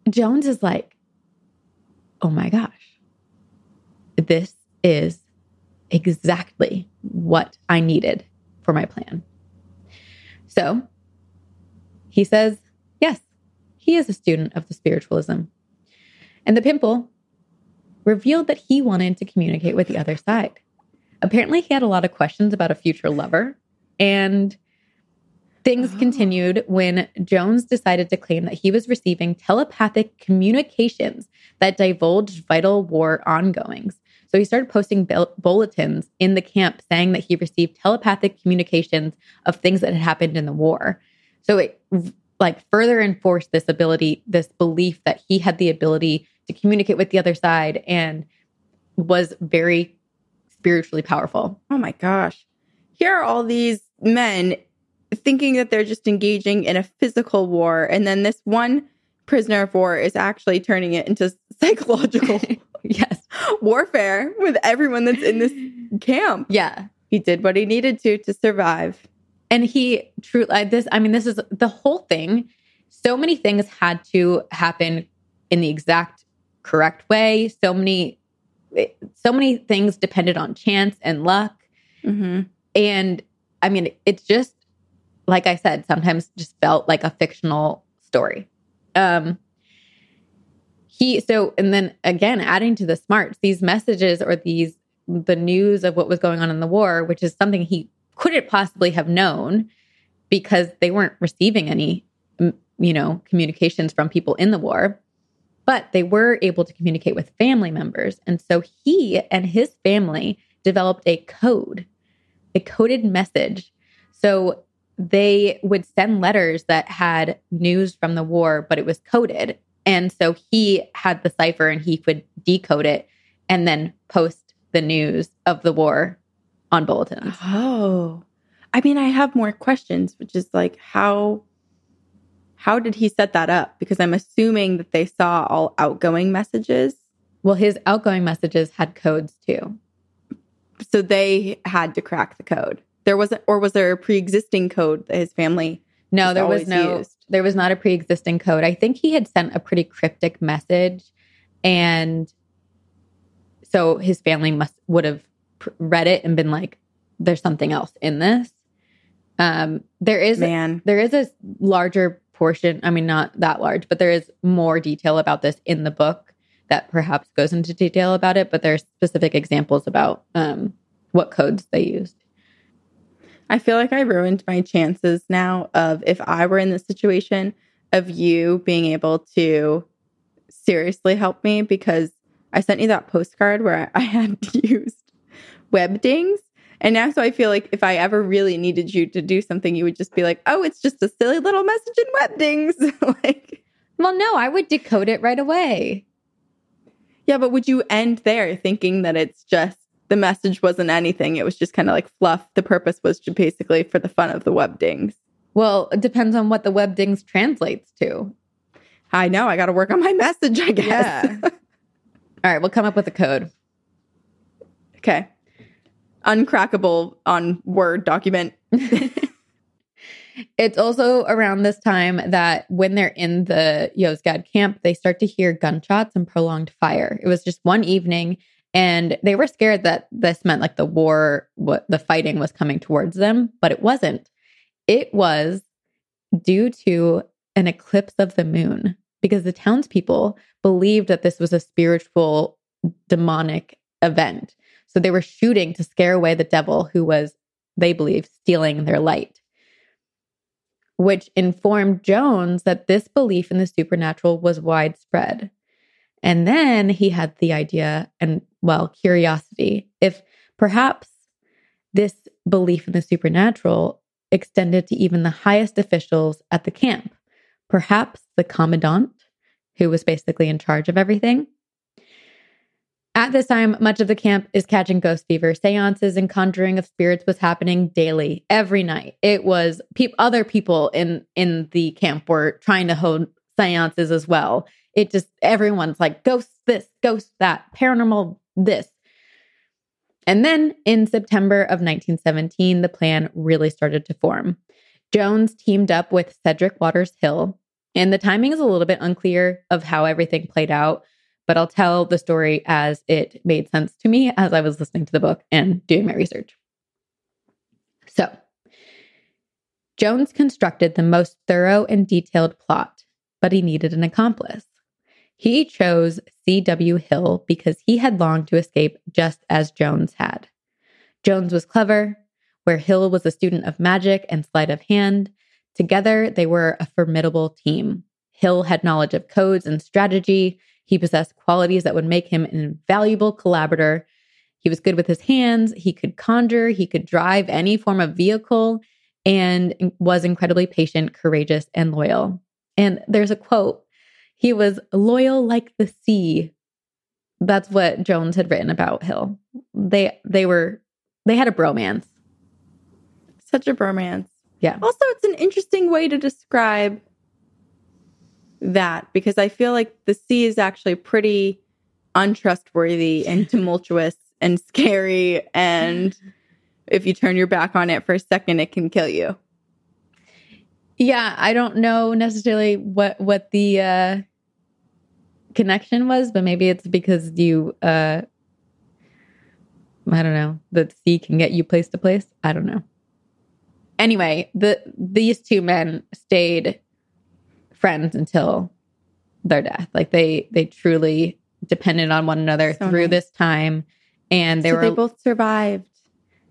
Jones is like, oh my gosh, this is exactly what I needed for my plan. So he says, yes, he is a student of the spiritualism. And the Pimple revealed that he wanted to communicate with the other side. Apparently, he had a lot of questions about a future lover, and things continued when Jones decided to claim that he was receiving telepathic communications that divulged vital war ongoings. So he started posting bulletins in the camp saying that he received telepathic communications of things that had happened in the war. So it like further enforced this ability, this belief that he had the ability to communicate with the other side, and was very spiritually powerful. Oh my gosh. Here are all these men thinking that they're just engaging in a physical war, and then this one prisoner of war is actually turning it into psychological yes, warfare with everyone that's in this camp. Yeah. He did what he needed to survive. And he truly, this, I mean, this is the whole thing. So many things had to happen in the exact correct way. So many things depended on chance and luck. Mm-hmm. And I mean, it just, like I said, sometimes just felt like a fictional story. And then again, adding to the smarts, these messages or the news of what was going on in the war, which is something he couldn't possibly have known because they weren't receiving any, you know, communications from people in the war. But they were able to communicate with family members. And so he and his family developed a code, a coded message. So they would send letters that had news from the war, but it was coded. And so he had the cipher and he could decode it and then post the news of the war on bulletins. Oh, I mean, I have more questions, which is like, how did he set that up? Because I'm assuming that they saw all outgoing messages. Well, his outgoing messages had codes too. So they had to crack the code. There wasn't, or was there a pre-existing code that his family No, there was no, used? There was not a pre-existing code. I think he had sent a pretty cryptic message. And so his family would have read it and been like, there's something else in this. There is a larger portion, I mean, not that large, but there is more detail about this in the book that perhaps goes into detail about it, but there are specific examples about what codes they used. I feel like I ruined my chances now of, if I were in this situation, of you being able to seriously help me, because I sent you that postcard where I had used webdings. And now, so I feel like if I ever really needed you to do something, you would just be like, oh, it's just a silly little message in webdings. Like, well, no, I would decode it right away. Yeah, but would you end there thinking that it's just, the message wasn't anything? It was just kind of like fluff. The purpose was just basically for the fun of the webdings. Well, it depends on what the webdings translates to. I know. I got to work on my message, I guess. Yeah. All right. We'll come up with a code. Okay. Uncrackable on Word document. It's also around this time that when they're in the Yozgad camp, they start to hear gunshots and prolonged fire. It was just one evening, and they were scared that this meant like the war, the fighting was coming towards them, but it wasn't. It was due to an eclipse of the moon, because the townspeople believed that this was a spiritual demonic event. So they were shooting to scare away the devil who was, they believe, stealing their light, which informed Jones that this belief in the supernatural was widespread. And then he had the idea and, well, curiosity, if perhaps this belief in the supernatural extended to even the highest officials at the camp, perhaps the commandant, who was basically in charge of everything. At this time, much of the camp is catching ghost fever. Seances and conjuring of spirits was happening daily, every night. It was other people in the camp were trying to hold seances as well. It just, everyone's like, ghost this, ghost that, paranormal this. And then in September of 1917, the plan really started to form. Jones teamed up with Cedric Waters Hill, and the timing is a little bit unclear of how everything played out, but I'll tell the story as it made sense to me as I was listening to the book and doing my research. So, Jones constructed the most thorough and detailed plot, but he needed an accomplice. He chose C.W. Hill because he had longed to escape just as Jones had. Jones was clever, where Hill was a student of magic and sleight of hand. Together, they were a formidable team. Hill had knowledge of codes and strategy. He possessed qualities that would make him an invaluable collaborator. He was good with his hands. He could conjure. He could drive any form of vehicle, and was incredibly patient, courageous, and loyal. And there's a quote, he was loyal like the sea. That's what Jones had written about Hill. They had a bromance. Such a bromance. Yeah. Also, it's an interesting way to describe that, because I feel like the sea is actually pretty untrustworthy and tumultuous and scary, and if you turn your back on it for a second, it can kill you. Yeah, I don't know necessarily what the connection was, but maybe it's because you, I don't know, the sea can get you place to place. I don't know. Anyway, these two men stayed friends until their death. Like they truly depended on one another through this time, and they both survived.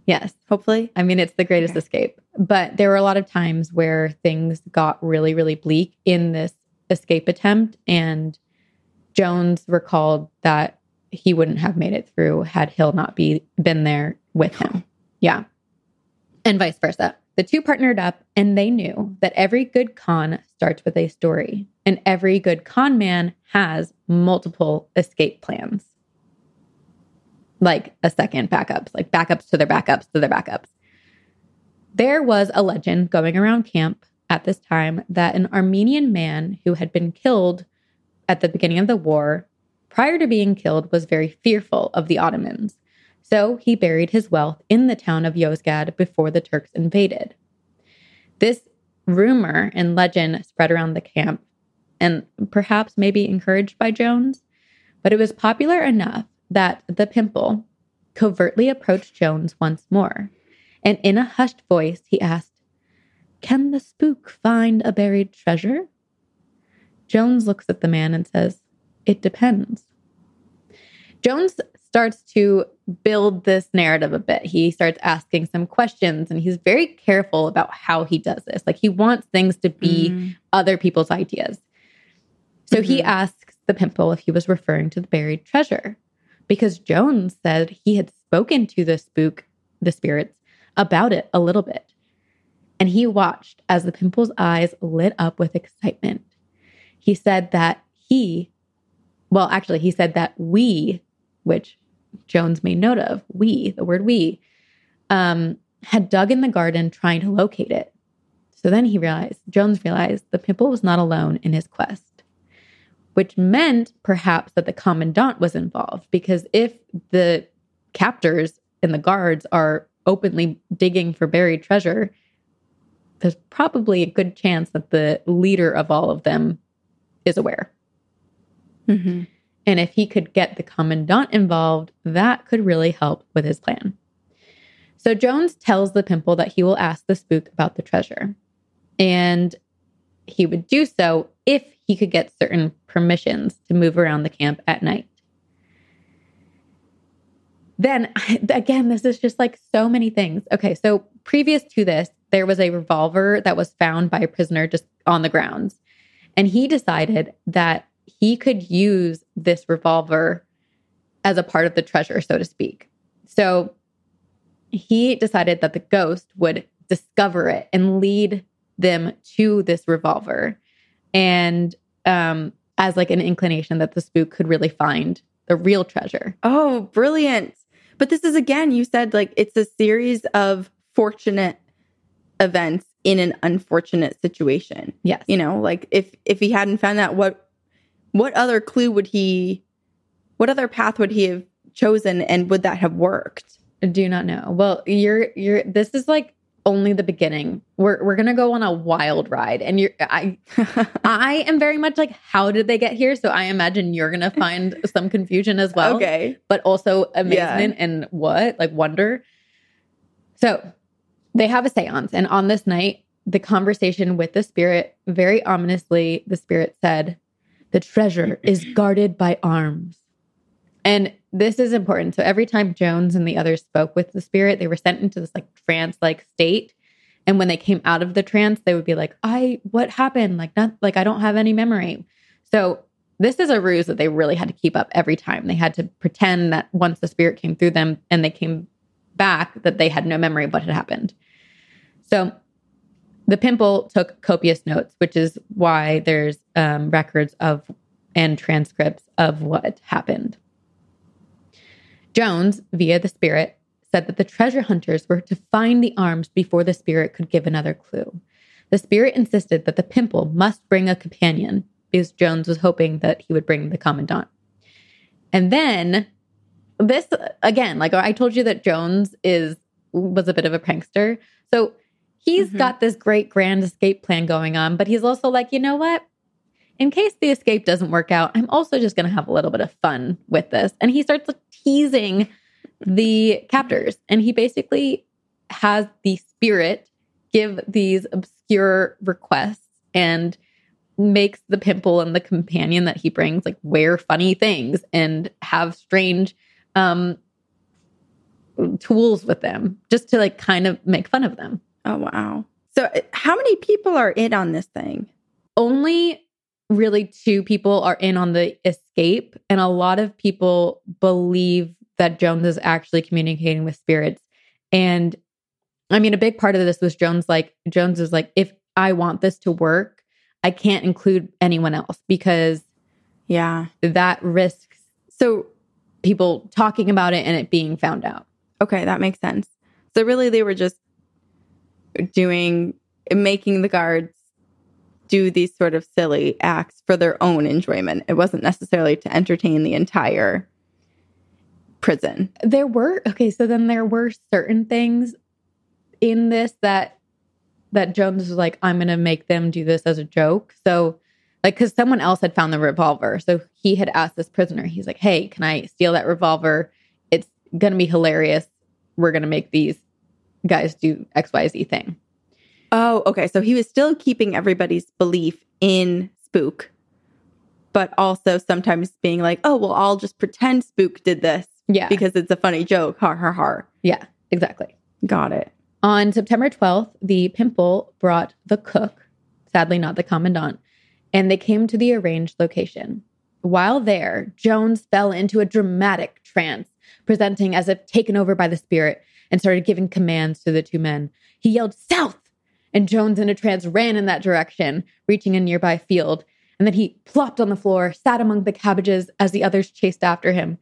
Yes, hopefully. I mean, it's the greatest escape. But there were a lot of times where things got really, really bleak in this escape attempt, and Jones recalled that he wouldn't have made it through had Hill not been there with him. Yeah. And vice versa. The two partnered up, and they knew that every good con starts with a story, and every good con man has multiple escape plans, like a second backups, like backups to their backups to their backups. There was a legend going around camp at this time that an Armenian man who had been killed at the beginning of the war, prior to being killed, was very fearful of the Ottomans. So he buried his wealth in the town of Yozgad before the Turks invaded. This rumor and legend spread around the camp, and perhaps maybe encouraged by Jones, but it was popular enough that the Pimple covertly approached Jones once more. And in a hushed voice, he asked, Can the spook find a buried treasure? Jones looks at the man and says, it depends. Jones starts to build this narrative a bit. He starts asking some questions, and he's very careful about how he does this. Like, he wants things to be other people's ideas. So he asks the pimple if he was referring to the buried treasure, because Jones said he had spoken to the spook, the spirits, about it a little bit. And he watched as the pimple's eyes lit up with excitement. He said that we, which Jones made note of, had dug in the garden trying to locate it. So then Jones realized the pimple was not alone in his quest, which meant perhaps that the commandant was involved, because if the captors and the guards are openly digging for buried treasure, there's probably a good chance that the leader of all of them is aware. Mm-hmm. And if he could get the commandant involved, that could really help with his plan. So Jones tells the pimple that he will ask the spook about the treasure. And he would do so if he could get certain permissions to move around the camp at night. Then, again, this is just like so many things. Okay, so previous to this, there was a revolver that was found by a prisoner just on the grounds. And he decided that he could use this revolver as a part of the treasure, so to speak. So he decided that the ghost would discover it and lead them to this revolver. And as like an inclination that the spook could really find the real treasure. Oh, brilliant. But this is, again, you said like it's a series of fortunate events in an unfortunate situation. Yes. You know, like if he hadn't found that, what other clue would he, what other path would he have chosen, and would that have worked? I do not know. Well, this is like only the beginning. We're going to go on a wild ride, and I am very much like, how did they get here? So I imagine you're going to find some confusion as well. Okay. But also amazement and wonder. So they have a seance, and on this night, the conversation with the spirit, very ominously, the spirit said, the treasure is guarded by arms. And this is important. So every time Jones and the others spoke with the spirit, they were sent into this like trance-like state. And when they came out of the trance, they would be like, what happened? I don't have any memory. So this is a ruse that they really had to keep up every time. They had to pretend that once the spirit came through them and they came back, that they had no memory of what had happened. So the pimple took copious notes, which is why there's records of and transcripts of what happened. Jones, via the spirit, said that the treasure hunters were to find the arms before the spirit could give another clue. The spirit insisted that the pimple must bring a companion, because Jones was hoping that he would bring the commandant. And then, this, again, like I told you that Jones was a bit of a prankster. So he's got this great grand escape plan going on, but he's also like, you know what? In case the escape doesn't work out, I'm also just going to have a little bit of fun with this. And he starts teasing the captors. And he basically has the spirit give these obscure requests and makes the pimple and the companion that he brings like wear funny things and have strange tools with them just to like kind of make fun of them. Oh, wow. So how many people are in on this thing? Only really 2 people are in on the escape. And a lot of people believe that Jones is actually communicating with spirits. And I mean, a big part of this was Jones is like, if I want this to work, I can't include anyone else because that risks people talking about it and it being found out. Okay, that makes sense. So really they were just making the guards do these sort of silly acts for their own enjoyment. It wasn't necessarily to entertain the entire prison. There were certain things in this that Jones was like, I'm going to make them do this as a joke. So like, because someone else had found the revolver. So he had asked this prisoner, he's like, hey, can I steal that revolver? It's going to be hilarious. We're going to make these guys do XYZ thing. Oh, okay. So he was still keeping everybody's belief in Spook, but also sometimes being like, oh, well, I'll just pretend Spook did this. Yeah. Because it's a funny joke. Har, har, har. Yeah, exactly. Got it. On September 12th, the Pimple brought the cook, sadly not the commandant, and they came to the arranged location. While there, Jones fell into a dramatic trance, presenting as if taken over by the spirit, and started giving commands to the two men. He yelled, "South!" And Jones in a trance ran in that direction, reaching a nearby field. And then he plopped on the floor, sat among the cabbages as the others chased after him.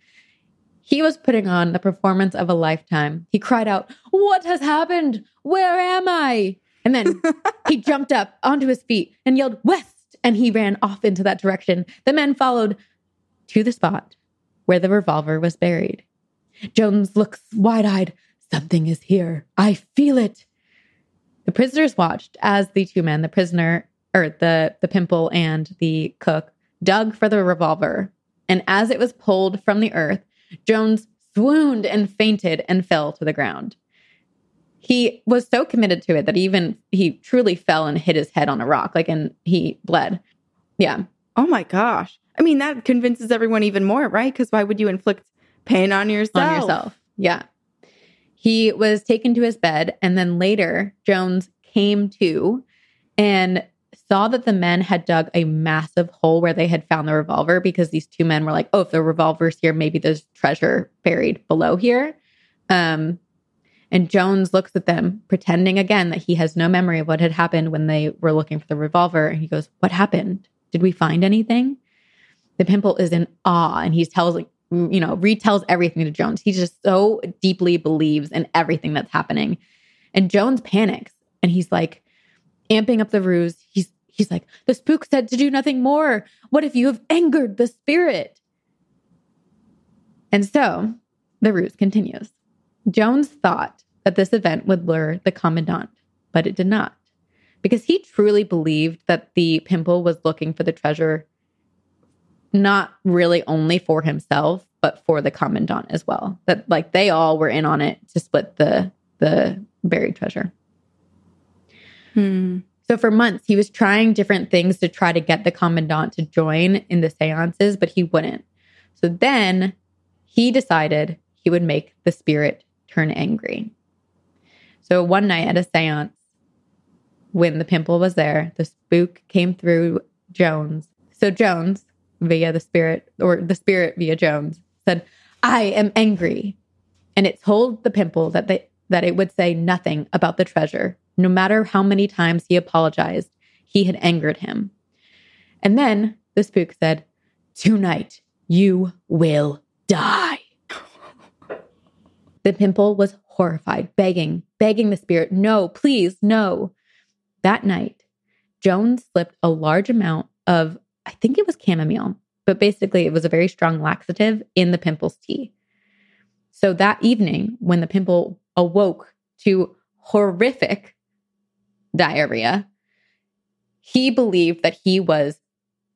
He was putting on the performance of a lifetime. He cried out, "What has happened? Where am I?" And then he jumped up onto his feet and yelled, "West!" And he ran off into that direction. The men followed to the spot where the revolver was buried. Jones looks wide-eyed. "Something is here. I feel it." The prisoners watched as the two men, the Pimple and the cook, dug for the revolver. And as it was pulled from the earth, Jones swooned and fainted and fell to the ground. He was so committed to it that he truly fell and hit his head on a rock, and he bled. Yeah. Oh my gosh. I mean, that convinces everyone even more, right? Because why would you inflict pain on yourself? Yeah. He was taken to his bed, and then later Jones came to and saw that the men had dug a massive hole where they had found the revolver, because these two men were like, oh, if the revolver's here, maybe there's treasure buried below here. And Jones looks at them, pretending again that he has no memory of what had happened when they were looking for the revolver. And he goes, "What happened? Did we find anything?" The Pimple is in awe, and he tells retells everything to Jones. He just so deeply believes in everything that's happening. And Jones panics, and he's like amping up the ruse. He's like, "The spook said to do nothing more. What if you have angered the spirit?" And so the ruse continues. Jones thought that this event would lure the commandant, but it did not, because he truly believed that the Pimple was looking for the treasure not really only for himself, but for the commandant as well. That they all were in on it to split the buried treasure. So for months, he was trying different things to try to get the commandant to join in the seances, but he wouldn't. So then he decided he would make the spirit turn angry. So one night at a seance, when the Pimple was there, the spook came through Jones. So Jones, via the spirit, or the spirit via Jones, said, "I am angry." And it told the Pimple that it would say nothing about the treasure, no matter how many times he apologized. He had angered him. And then the spook said, "Tonight you will die." The Pimple was horrified, begging the spirit, "No, please, no." That night, Jones slipped a large amount of, I think it was chamomile, but basically it was a very strong laxative in the Pimple's tea. So that evening, when the Pimple awoke to horrific diarrhea, he believed that he was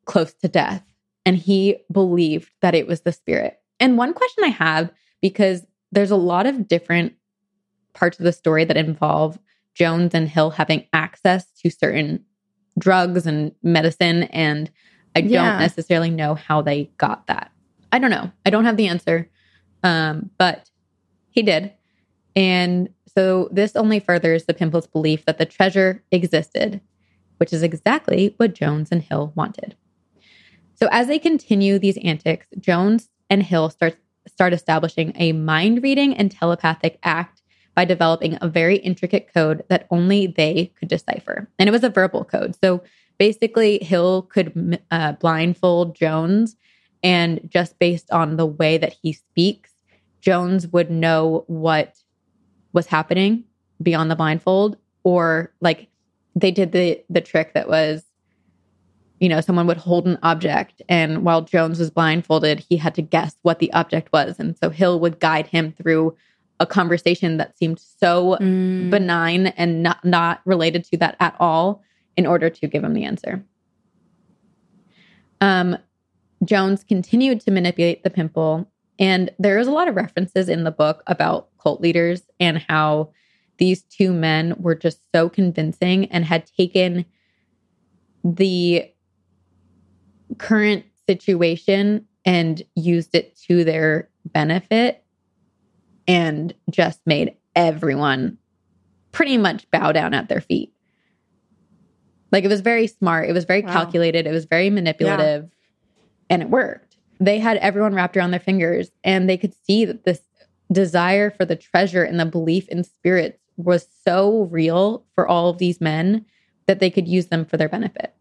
close to death, and he believed that it was the spirit. And one question I have, because there's a lot of different parts of the story that involve Jones and Hill having access to certain drugs and medicine, and I don't necessarily know how they got that. I don't know. I don't have the answer, but he did. And so this only furthers the Pimple's belief that the treasure existed, which is exactly what Jones and Hill wanted. So as they continue these antics, Jones and Hill start establishing a mind reading and telepathic act by developing a very intricate code that only they could decipher. And it was a verbal code. So basically, Hill could blindfold Jones, and just based on the way that he speaks, Jones would know what was happening beyond the blindfold. Or they did the trick that was, someone would hold an object, and while Jones was blindfolded, he had to guess what the object was. And so Hill would guide him through a conversation that seemed so benign and not related to that at all, in order to give him the answer. Jones continued to manipulate the Pimple, and there is a lot of references in the book about cult leaders and how these two men were just so convincing and had taken the current situation and used it to their benefit and just made everyone pretty much bow down at their feet. Like, it was very smart. It was very calculated. It was very manipulative. And it worked. They had everyone wrapped around their fingers, and they could see that this desire for the treasure and the belief in spirits was so real for all of these men that they could use them for their benefit.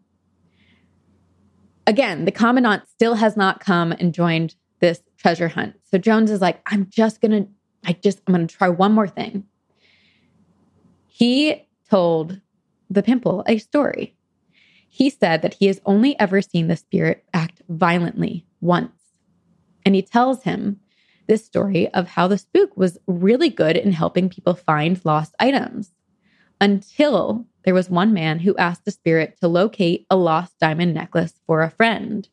Again, the commandant still has not come and joined this treasure hunt. So Jones is like, I'm going to try one more thing. He told the Pimple a story. He said that he has only ever seen the spirit act violently once. And he tells him this story of how the spook was really good in helping people find lost items until there was one man who asked the spirit to locate a lost diamond necklace for a friend.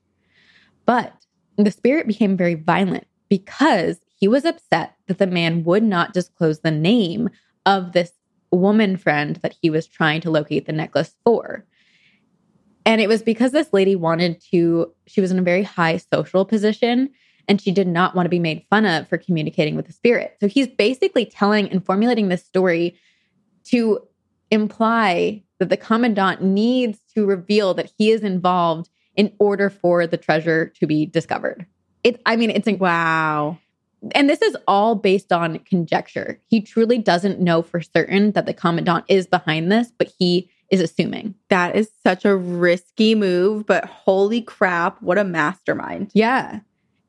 But the spirit became very violent because he was upset that the man would not disclose the name of this woman friend that he was trying to locate the necklace for. And it was because this lady she was in a very high social position, and she did not want to be made fun of for communicating with the spirit. So he's basically telling and formulating this story to imply that the commandant needs to reveal that he is involved in order for the treasure to be discovered. It's like, wow. And this is all based on conjecture. He truly doesn't know for certain that the commandant is behind this, but he is assuming. That is such a risky move, but holy crap, what a mastermind. Yeah.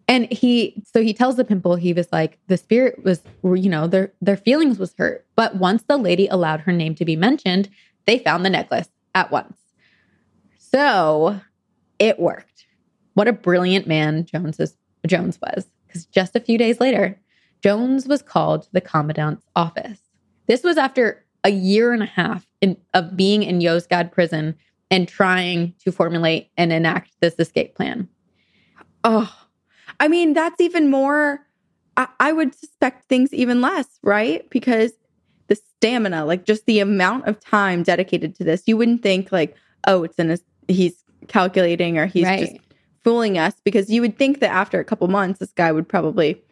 And so he tells the Pimple, he was like, the spirit was, their feelings was hurt. But once the lady allowed her name to be mentioned, they found the necklace at once. So it worked. What a brilliant man Jones was. Because just a few days later, Jones was called to the commandant's office. This was after a year and a half of being in Yozgad prison and trying to formulate and enact this escape plan. Oh, I mean, that's even more, I would suspect things even less, right? Because the stamina, like just the amount of time dedicated to this, you wouldn't think like, oh, he's calculating or he's just fooling us, because you would think that after a couple months, this guy would probably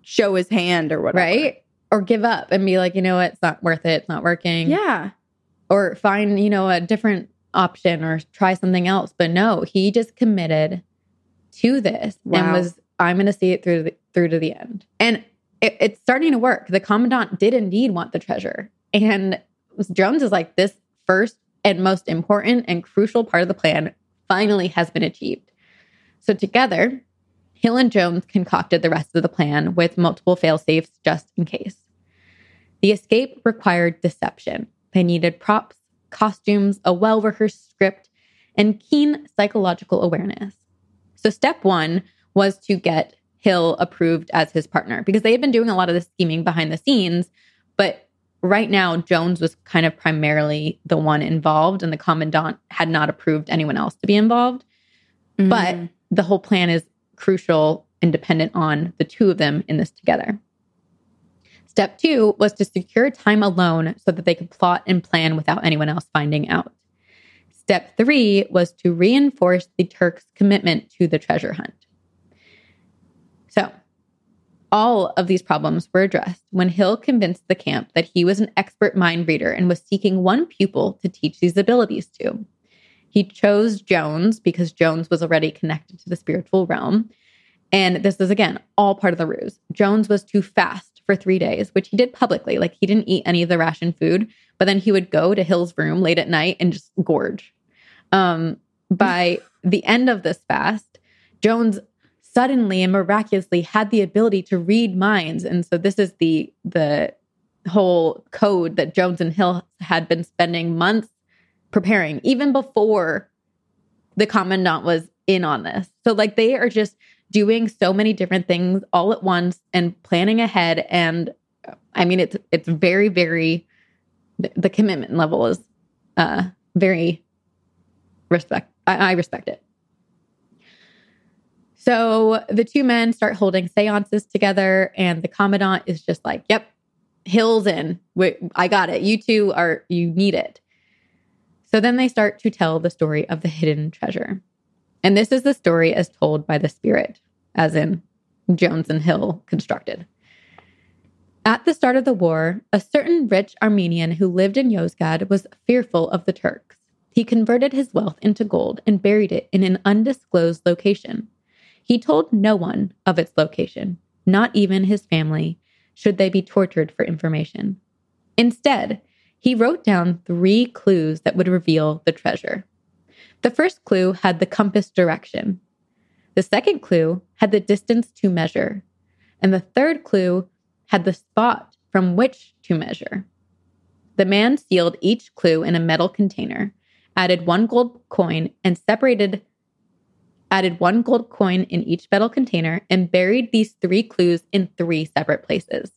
show his hand or whatever. Right. Or give up and be like, you know what, it's not worth it. It's not working. Yeah. Or find, a different option or try something else. But no, he just committed to this and was, I'm going to see it through to the end. And it's starting to work. The commandant did indeed want the treasure. And Jones is like, this first and most important and crucial part of the plan finally has been achieved. So together, Hill and Jones concocted the rest of the plan with multiple fail-safes just in case. The escape required deception. They needed props, costumes, a well-rehearsed script, and keen psychological awareness. So step one was to get Hill approved as his partner, because they had been doing a lot of the scheming behind the scenes, but right now Jones was kind of primarily the one involved, and the commandant had not approved anyone else to be involved. Mm-hmm. But the whole plan is crucial and dependent on the two of them in this together. Step two was to secure time alone so that they could plot and plan without anyone else finding out. Step three was to reinforce the Turks' commitment to the treasure hunt. So, all of these problems were addressed when Hill convinced the camp that he was an expert mind reader and was seeking one pupil to teach these abilities to. He chose Jones because Jones was already connected to the spiritual realm. And this is, again, all part of the ruse. Jones was to fast for 3 days, which he did publicly. Like, he didn't eat any of the ration food, but then he would go to Hill's room late at night and just gorge. By the end of this fast, Jones suddenly and miraculously had the ability to read minds. And so this is the whole code that Jones and Hill had been spending months preparing, even before the commandant was in on this. So, like, they are just doing so many different things all at once and planning ahead. And I mean, it's very, very, the commitment level is very respect. I respect it. So the two men start holding seances together, and the commandant is just like, yep, Hill's in. I got it. You two are, you need it. So then they start to tell the story of the hidden treasure. And this is the story as told by the spirit, as in Jones and Hill constructed. At the start of the war, a certain rich Armenian who lived in Yozgad was fearful of the Turks. He converted his wealth into gold and buried it in an undisclosed location. He told no one of its location, not even his family, should they be tortured for information. Instead, he wrote down 3 clues that would reveal the treasure. The first clue had the compass direction. The second clue had the distance to measure. And the third clue had the spot from which to measure. The man sealed each clue in a metal container, added one gold coin in each metal container, and buried these 3 clues in 3 separate places.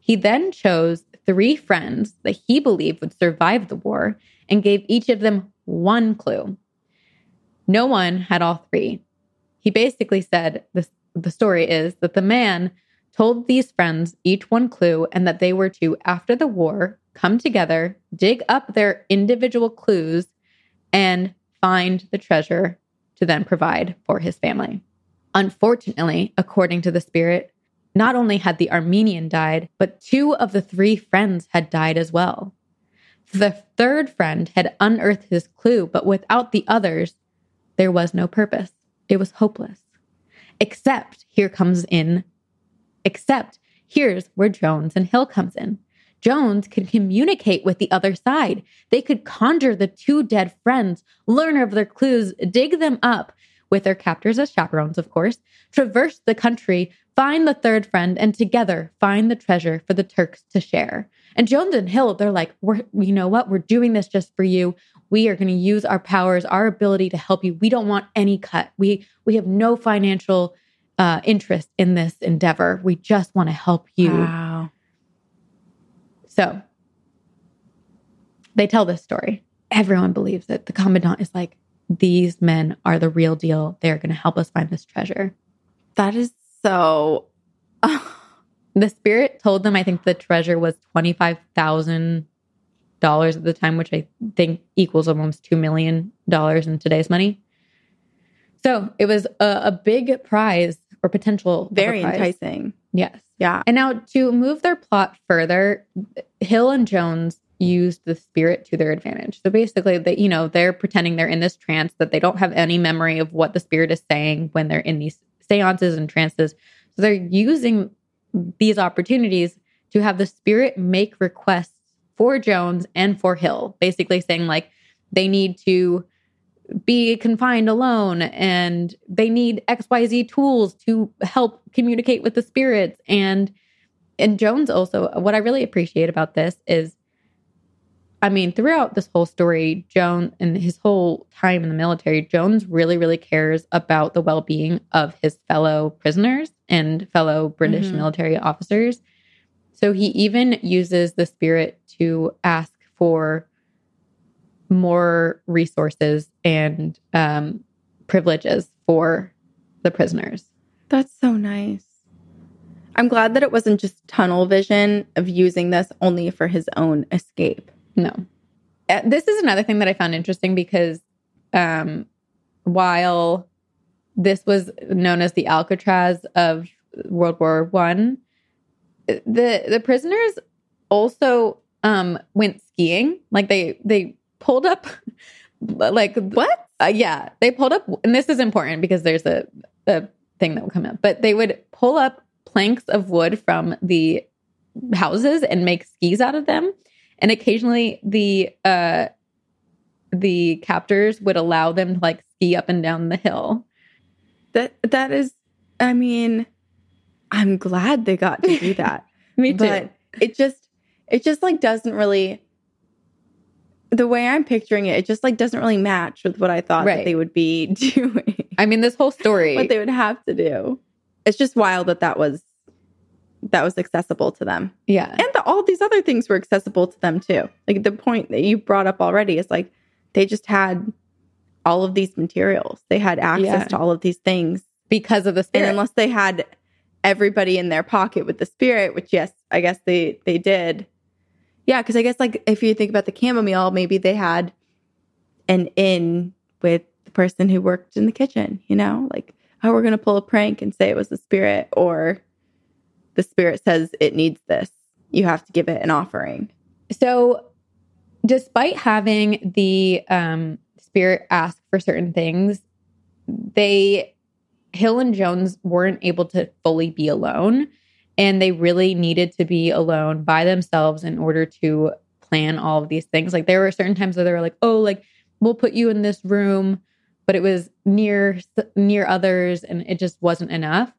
He then chose 3 friends that he believed would survive the war and gave each of them 1 clue. No one had all 3. He basically said, the story is that the man told these friends each 1 clue and that they were to, after the war, come together, dig up their individual clues, and find the treasure to then provide for his family. Unfortunately, according to the spirit, not only had the Armenian died, but 2 of the 3 friends had died as well. The third friend had unearthed his clue, but without the others, there was no purpose. It was hopeless. Except here's where Jones and Hill comes in. Jones could communicate with the other side. They could conjure the 2 dead friends, learn of their clues, dig them up, with their captors as chaperones, of course, traverse the country, find the third friend, and together find the treasure for the Turks to share. And Jones and Hill, they're like, you know what? We're doing this just for you. We are going to use our powers, our ability to help you. We don't want any cut. We have no financial interest in this endeavor. We just want to help you. Wow. So they tell this story. Everyone believes it. The commandant is like, these men are the real deal. They're going to help us find this treasure. That is so... The spirit told them, I think the treasure was $25,000 at the time, which I think equals almost $2 million in today's money. So it was a big prize or potential. Very enticing. Yes. Yeah. And now to move their plot further, Hill and Jones used the spirit to their advantage. So basically, they're pretending they're in this trance, that they don't have any memory of what the spirit is saying when they're in these seances and trances. So they're using these opportunities to have the spirit make requests for Jones and for Hill, basically saying like they need to be confined alone, and they need XYZ tools to help communicate with the spirits. And Jones also, what I really appreciate about this is, I mean, throughout this whole story, Jones and his whole time in the military, Jones really, really cares about the well-being of his fellow prisoners and fellow British military officers. So he even uses the spirit to ask for more resources and privileges for the prisoners. That's so nice. I'm glad that it wasn't just tunnel vision of using this only for his own escape. No. This is another thing that I found interesting because while this was known as the Alcatraz of World War I, the prisoners also went skiing. Like they pulled up, like, what? Yeah, they pulled up, and this is important because there's a thing that will come up, but they would pull up planks of wood from the houses and make skis out of them. And occasionally the captors would allow them to like ski up and down the hill. That is, I mean, I'm glad they got to do that. Me too. But it just like doesn't really, the way I'm picturing it, it just like doesn't really match with what I thought that they would be doing. I mean, this whole story. What they would have to do. It's just wild that was accessible to them. Yeah. And all these other things were accessible to them too. Like the point that you brought up already is like, they just had all of these materials. They had access to all of these things. Because of the spirit. And unless they had everybody in their pocket with the spirit, which, yes, I guess they did. Yeah, because I guess, like, if you think about the chamomile, maybe they had an in with the person who worked in the kitchen, you know? Like, oh, we're going to pull a prank and say it was the spirit, or the spirit says it needs this. You have to give it an offering. So despite having the spirit ask for certain things, Hill and Jones weren't able to fully be alone, and they really needed to be alone by themselves in order to plan all of these things. Like, there were certain times where they were like, oh, like, we'll put you in this room, but it was near others, and it just wasn't enough.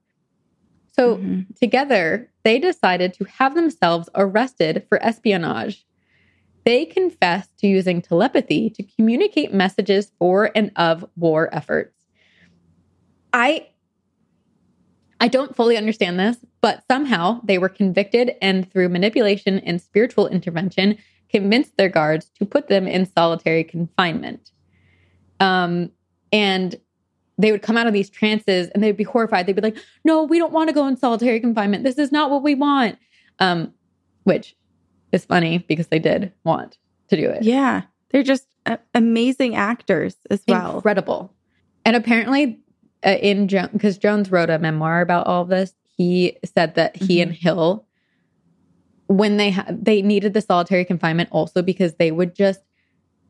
So together, they decided to have themselves arrested for espionage. They confessed to using telepathy to communicate messages for and of war efforts. I don't fully understand this, but somehow they were convicted, and through manipulation and spiritual intervention, convinced their guards to put them in solitary confinement. And they would come out of these trances and they'd be horrified. They'd be like, no, we don't want to go in solitary confinement. This is not what we want. Which is funny because they did want to do it. Yeah. They're just amazing actors as well. Incredible. And apparently... because Jones wrote a memoir about all of this, he said that he and Hill, when they needed the solitary confinement also because they would just,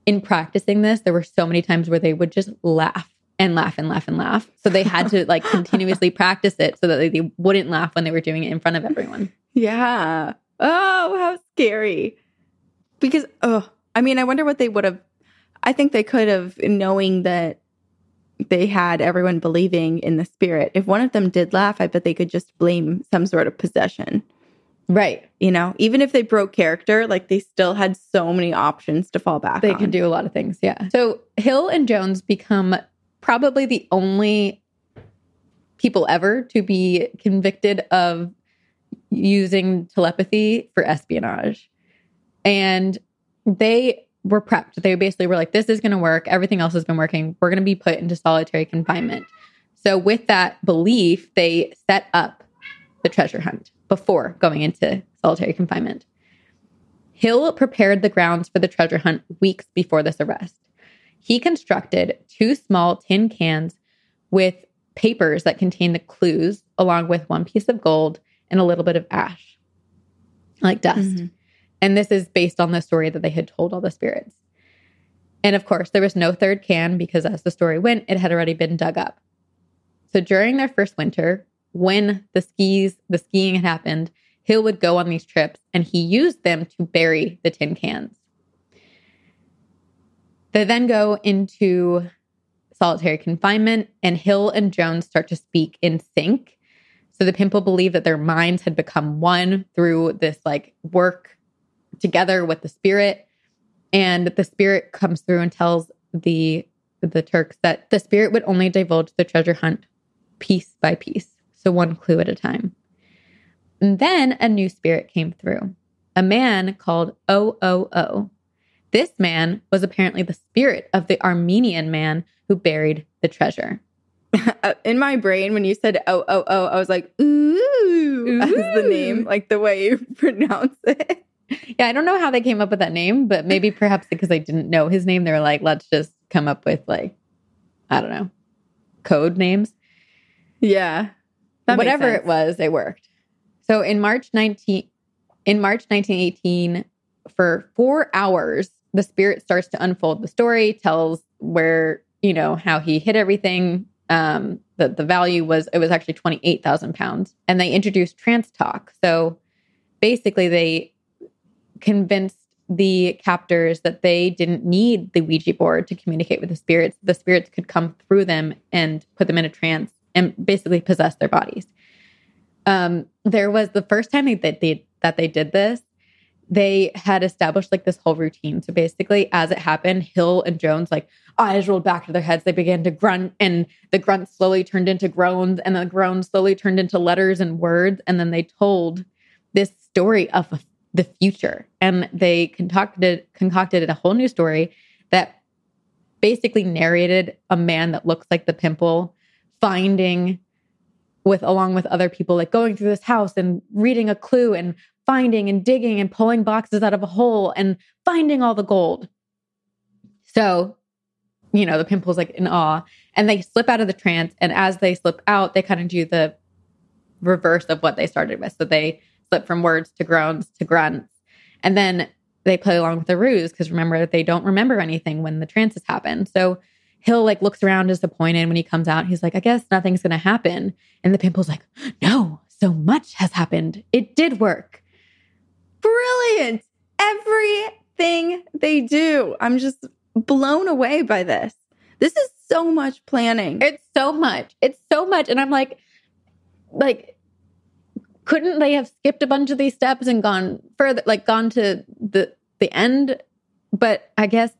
in practicing this, there were so many times where they would just laugh and laugh and laugh and laugh. So they had to like continuously practice it so that they wouldn't laugh when they were doing it in front of everyone. Yeah. Oh, how scary. Because, I wonder what they would have, I think they could have, knowing that they had everyone believing in the spirit. If one of them did laugh, I bet they could just blame some sort of possession. Right. You know, even if they broke character, like they still had so many options to fall back on. They could do a lot of things, yeah. So Hill and Jones become probably the only people ever to be convicted of using telepathy for espionage. And they... were prepped. They basically were like, this is going to work. Everything else has been working. We're going to be put into solitary confinement. So with that belief, they set up the treasure hunt before going into solitary confinement. Hill prepared the grounds for the treasure hunt weeks before this arrest. He constructed 2 small tin cans with papers that contained the clues, along with 1 piece of gold and a little bit of ash, like dust. Mm-hmm. And this is based on the story that they had told all the spirits. And of course, there was no third can because as the story went, it had already been dug up. So during their first winter, when the skiing had happened, Hill would go on these trips and he used them to bury the tin cans. They then go into solitary confinement and Hill and Jones start to speak in sync. So the Pimple believed that their minds had become one through this like work together with the spirit, and the spirit comes through and tells the Turks that the spirit would only divulge the treasure hunt piece by piece, so 1 clue at a time. And then a new spirit came through, a man called OOO. This man was apparently the spirit of the Armenian man who buried the treasure. In my brain, when you said OOO, I was like, ooh. As the name, like the way you pronounce it. Yeah, I don't know how they came up with that name, but maybe perhaps because they didn't know his name, they were like, let's just come up with like, I don't know, code names. Yeah. Whatever it was, it worked. So in March 1918, for 4 hours, the spirit starts to unfold the story, tells where, you know, how he hid everything, that the value was actually 28,000 pounds. And they introduced trance talk. So basically they convinced the captors that they didn't need the Ouija board to communicate with the spirits. The spirits could come through them and put them in a trance and basically possess their bodies. There was the first time that they did this, they had established like this whole routine. So basically as it happened, Hill and Jones, like eyes rolled back to their heads. They began to grunt and the grunt slowly turned into groans and the groans slowly turned into letters and words. And then they told this story of the future. And they concocted a whole new story that basically narrated a man that looks like the Pimple finding with, along with other people, like going through this house and reading a clue and finding and digging and pulling boxes out of a hole and finding all the gold. So, you know, the Pimple's like in awe, and they slip out of the trance. And as they slip out, they kind of do the reverse of what they started with. So they slip from words to groans to grunts. And then they play along with the ruse, because remember, they don't remember anything when the trance has happened. So Hill like looks around disappointed when he comes out. He's like, I guess nothing's going to happen. And the Pimple's like, no, so much has happened. It did work. Brilliant. Everything they do. I'm just blown away by this. This is so much planning. It's so much. And I'm like, couldn't they have skipped a bunch of these steps and gone further, like gone to the end? But I guess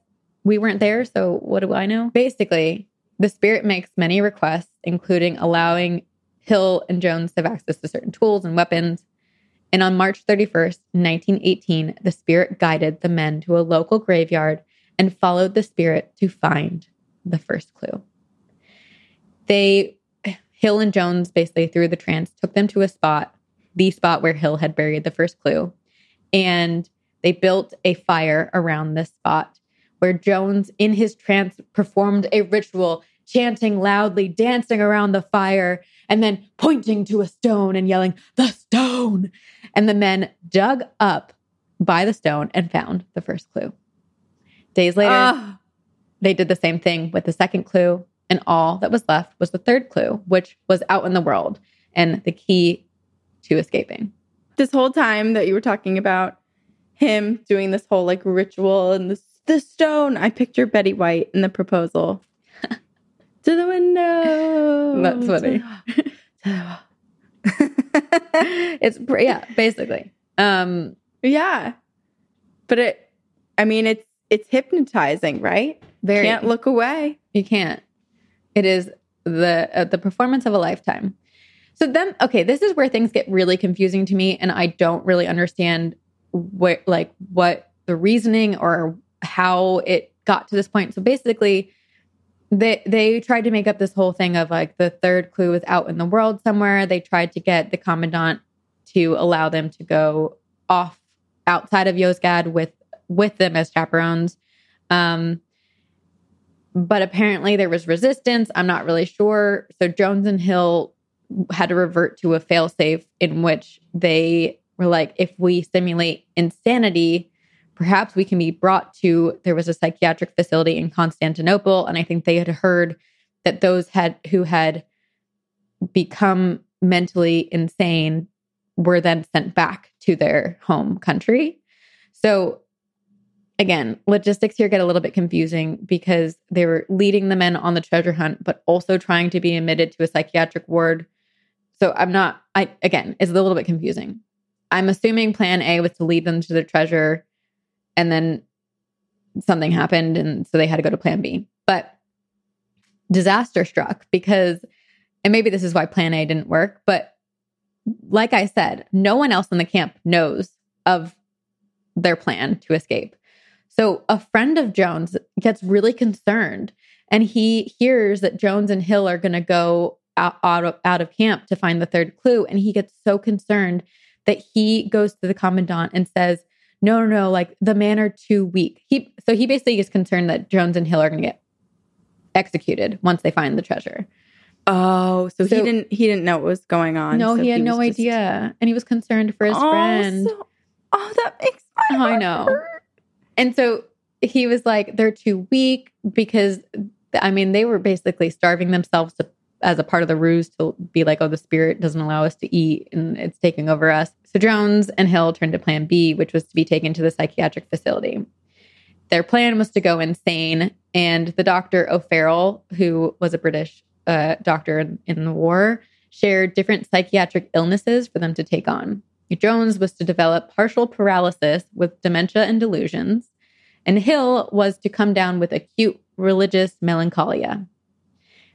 we weren't there, so what do I know? Basically, the spirit makes many requests, including allowing Hill and Jones to have access to certain tools and weapons. And on March 31st, 1918, the spirit guided the men to a local graveyard and followed the spirit to find the first clue. Hill and Jones, basically through the trance, took them to the spot where Hill had buried the first clue. And they built a fire around this spot, where Jones, in his trance, performed a ritual, chanting loudly, dancing around the fire, and then pointing to a stone and yelling, "The stone!" And the men dug up by the stone and found the first clue. Days later, they did the same thing with the second clue, and all that was left was the third clue, which was out in the world and the key to escaping. This whole time that you were talking about him doing this whole like ritual and the stone, I picture Betty White in The Proposal. To the window. That's funny. It's, yeah, basically. Yeah. But it's hypnotizing, right? Very. Can't look away. You can't. It is the performance of a lifetime. So then, okay, this is where things get really confusing to me, and I don't really understand what the reasoning or how it got to this point. So basically, they tried to make up this whole thing of like the third clue is out in the world somewhere. They tried to get the commandant to allow them to go off outside of Yozgad with them as chaperones. But apparently there was resistance. I'm not really sure. So Jones and Hill had to revert to a failsafe in which they were like, if we simulate insanity, perhaps we can be brought to, there was a psychiatric facility in Constantinople. And I think they had heard that those who had become mentally insane were then sent back to their home country. So again, logistics here get a little bit confusing because they were leading the men on the treasure hunt, but also trying to be admitted to a psychiatric ward. So it's a little bit confusing. I'm assuming plan A was to lead them to the treasure, and then something happened, and so they had to go to plan B. But disaster struck because, and maybe this is why plan A didn't work, but like I said, no one else in the camp knows of their plan to escape. So a friend of Jones gets really concerned, and he hears that Jones and Hill are going to go out of camp to find the third clue. And he gets so concerned that he goes to the commandant and says, no, like the men are too weak. So he basically is concerned that Jones and Hill are going to get executed once they find the treasure. Oh, so he didn't know what was going on. No, so he had no idea. And he was concerned for his friend. That makes my heart. I know. Hurt. And so he was like, they're too weak because, I mean, they were basically starving themselves as a part of the ruse to be like, oh, the spirit doesn't allow us to eat and it's taking over us. So Jones and Hill turned to plan B, which was to be taken to the psychiatric facility. Their plan was to go insane. And the doctor, O'Farrell, who was a British doctor in the war, shared different psychiatric illnesses for them to take on. Jones was to develop partial paralysis with dementia and delusions, and Hill was to come down with acute religious melancholia.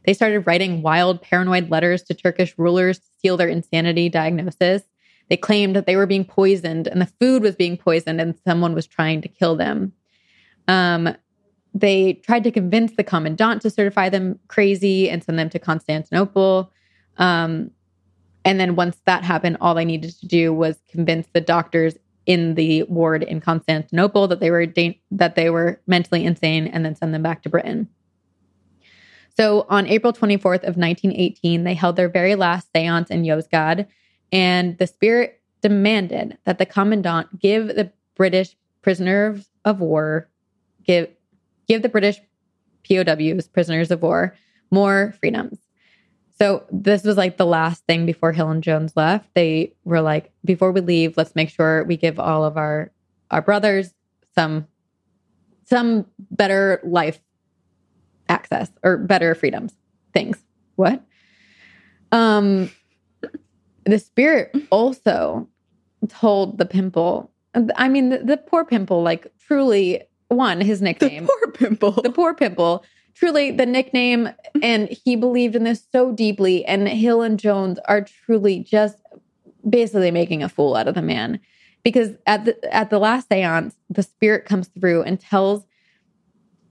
They started writing wild, paranoid letters to Turkish rulers to seal their insanity diagnosis. They claimed that they were being poisoned, and the food was being poisoned, and someone was trying to kill them. They tried to convince the commandant to certify them crazy and send them to Constantinople. And then once that happened, all I needed to do was convince the doctors in the ward in Constantinople that they were mentally insane, and then send them back to Britain. So on April 24th of 1918, they held their very last seance in Yozgad, and the spirit demanded that the commandant give the British prisoners of war, give the British POWs, prisoners of war, more freedoms. So this was like the last thing before Hill and Jones left. They were like, before we leave, let's make sure we give all of our brothers some better life access or better freedoms. Things. What? The spirit also told the Pimple, I mean, the poor Pimple, like truly won his nickname. The poor Pimple. Truly the nickname, and he believed in this so deeply, and Hill and Jones are truly just basically making a fool out of the man, because at the last seance, the spirit comes through and tells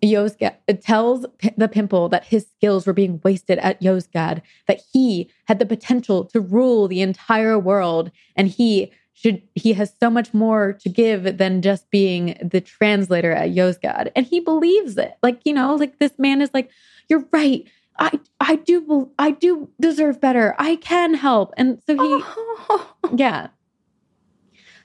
the Pimple that his skills were being wasted at Yozgad, that he had the potential to rule the entire world, and he has so much more to give than just being the translator at Yozgad. And he believes it. Like, you know, like this man is like, you're right. I do deserve better. I can help. And so yeah.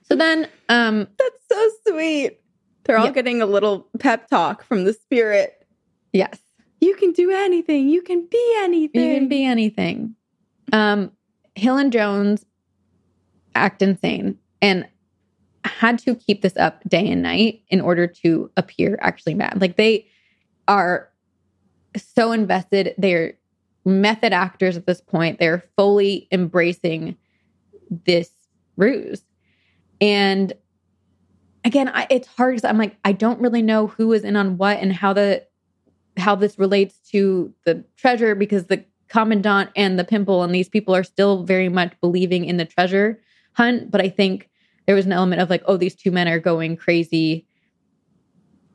So then, that's so sweet. They're all getting a little pep talk from the spirit. Yes. You can do anything. You can be anything. Hill and Jones act insane and had to keep this up day and night in order to appear actually mad. Like, they are so invested. They're method actors at this point. They're fully embracing this ruse. And again, it's hard because I'm like, I don't really know who is in on what and how this relates to the treasure, because the commandant and the Pimple and these people are still very much believing in the treasure hunt, but I think there was an element of like, oh, these two men are going crazy.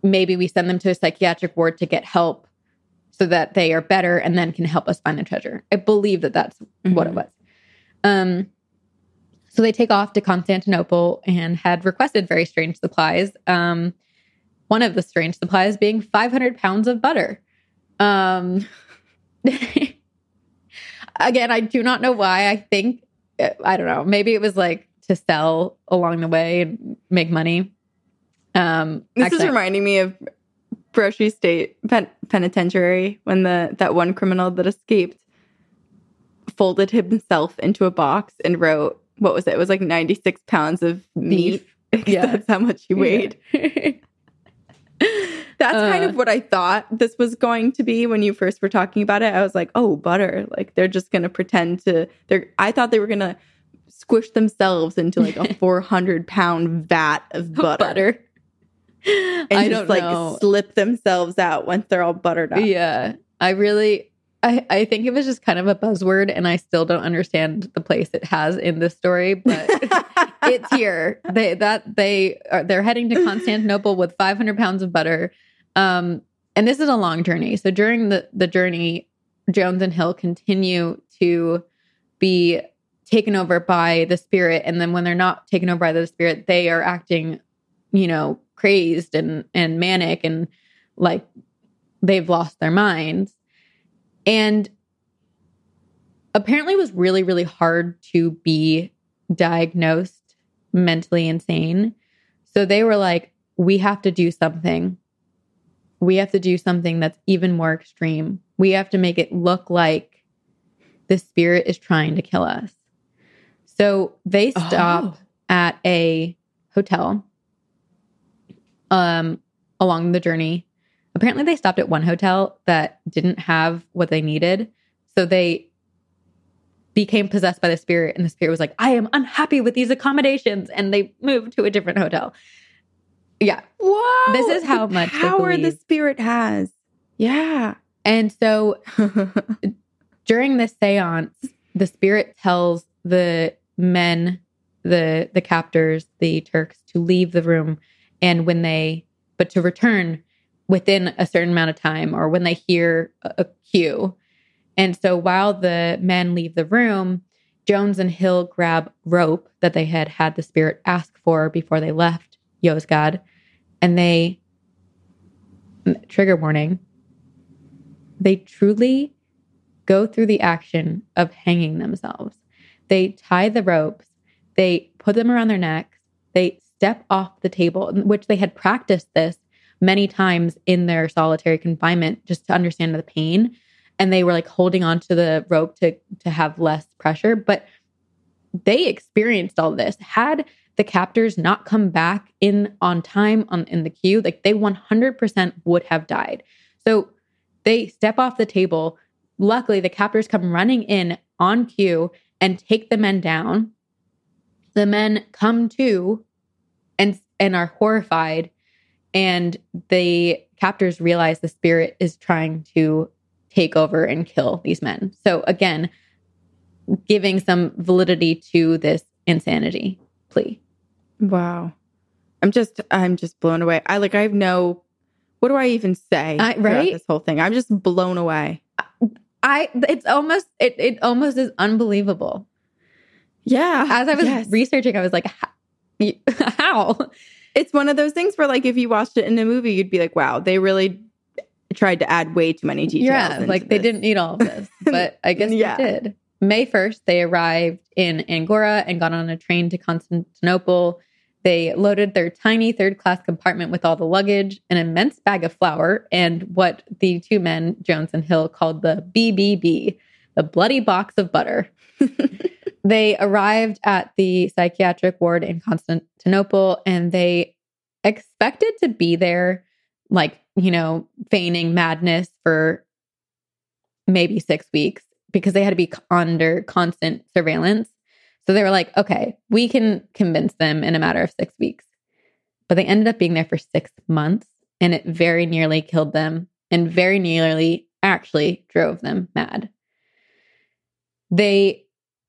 Maybe we send them to a psychiatric ward to get help so that they are better and then can help us find the treasure. I believe that that's what it was. So they take off to Constantinople and had requested very strange supplies. One of the strange supplies being 500 pounds of butter. Again, I do not know why. I think, I don't know. Maybe it was like to sell along the way and make money. This is reminding me of Brochy State Penitentiary when that one criminal that escaped folded himself into a box and wrote, what was it? It was like 96 pounds of meat. Yeah. That's how much he weighed. Yeah. That's kind of what I thought this was going to be when you first were talking about it. I was like, oh, butter. Like, they're just going to I thought they were going to squish themselves into like a 400-pound vat of butter. And I just like slip themselves out once they're all buttered up. Yeah. I think it was just kind of a buzzword, and I still don't understand the place it has in this story, but it's here. They're heading to Constantinople with 500 pounds of butter. And this is a long journey. So during the journey, Jones and Hill continue to be taken over by the spirit. And then when they're not taken over by the spirit, they are acting, you know, crazed and manic and like they've lost their minds. And apparently it was really, really hard to be diagnosed mentally insane. So they were like, we have to do something. We have to do something that's even more extreme. We have to make it look like the spirit is trying to kill us. So they stop at a hotel along the journey. Apparently, they stopped at one hotel that didn't have what they needed. So they became possessed by the spirit, and the spirit was like, I am unhappy with these accommodations. And they moved to a different hotel. Yeah. Whoa. This is how much power the spirit has. Yeah. And so during this seance, the spirit tells the men, the captors, the Turks, to leave the room. And but to return within a certain amount of time, or when they hear a cue. And so while the men leave the room, Jones and Hill grab rope that they had had the spirit ask for before they left Yozgad, and they, trigger warning, they truly go through the action of hanging themselves. They tie the ropes, they put them around their necks, they step off the table, which they had practiced this many times in their solitary confinement just to understand the pain. And they were like holding onto the rope to have less pressure. But they experienced all this. Had the captors not come back in on time in the queue, like they 100% would have died. So they step off the table. Luckily, the captors come running in on cue and take the men down. The men come to and are horrified. And the captors realize the spirit is trying to take over and kill these men. So again, giving some validity to this insanity plea. Wow. I'm just blown away. I have no, what do I even say about this whole thing? I'm just blown away. It's almost is unbelievable. Yeah. As I was researching, I was like, how? It's one of those things where like, if you watched it in a movie, you'd be like, wow, they really tried to add way too many details. Yeah, like they didn't need all of this, but I guess they did. May 1st, they arrived in Angora and got on a train to Constantinople. They loaded their tiny third-class compartment with all the luggage, an immense bag of flour, and what the two men, Jones and Hill, called the BBB, the bloody box of butter. They arrived at the psychiatric ward in Constantinople, and they expected to be there like, you know, feigning madness for maybe 6 weeks because they had to be under constant surveillance. So they were like, okay, we can convince them in a matter of 6 weeks. But they ended up being there for 6 months, and it very nearly killed them and very nearly actually drove them mad.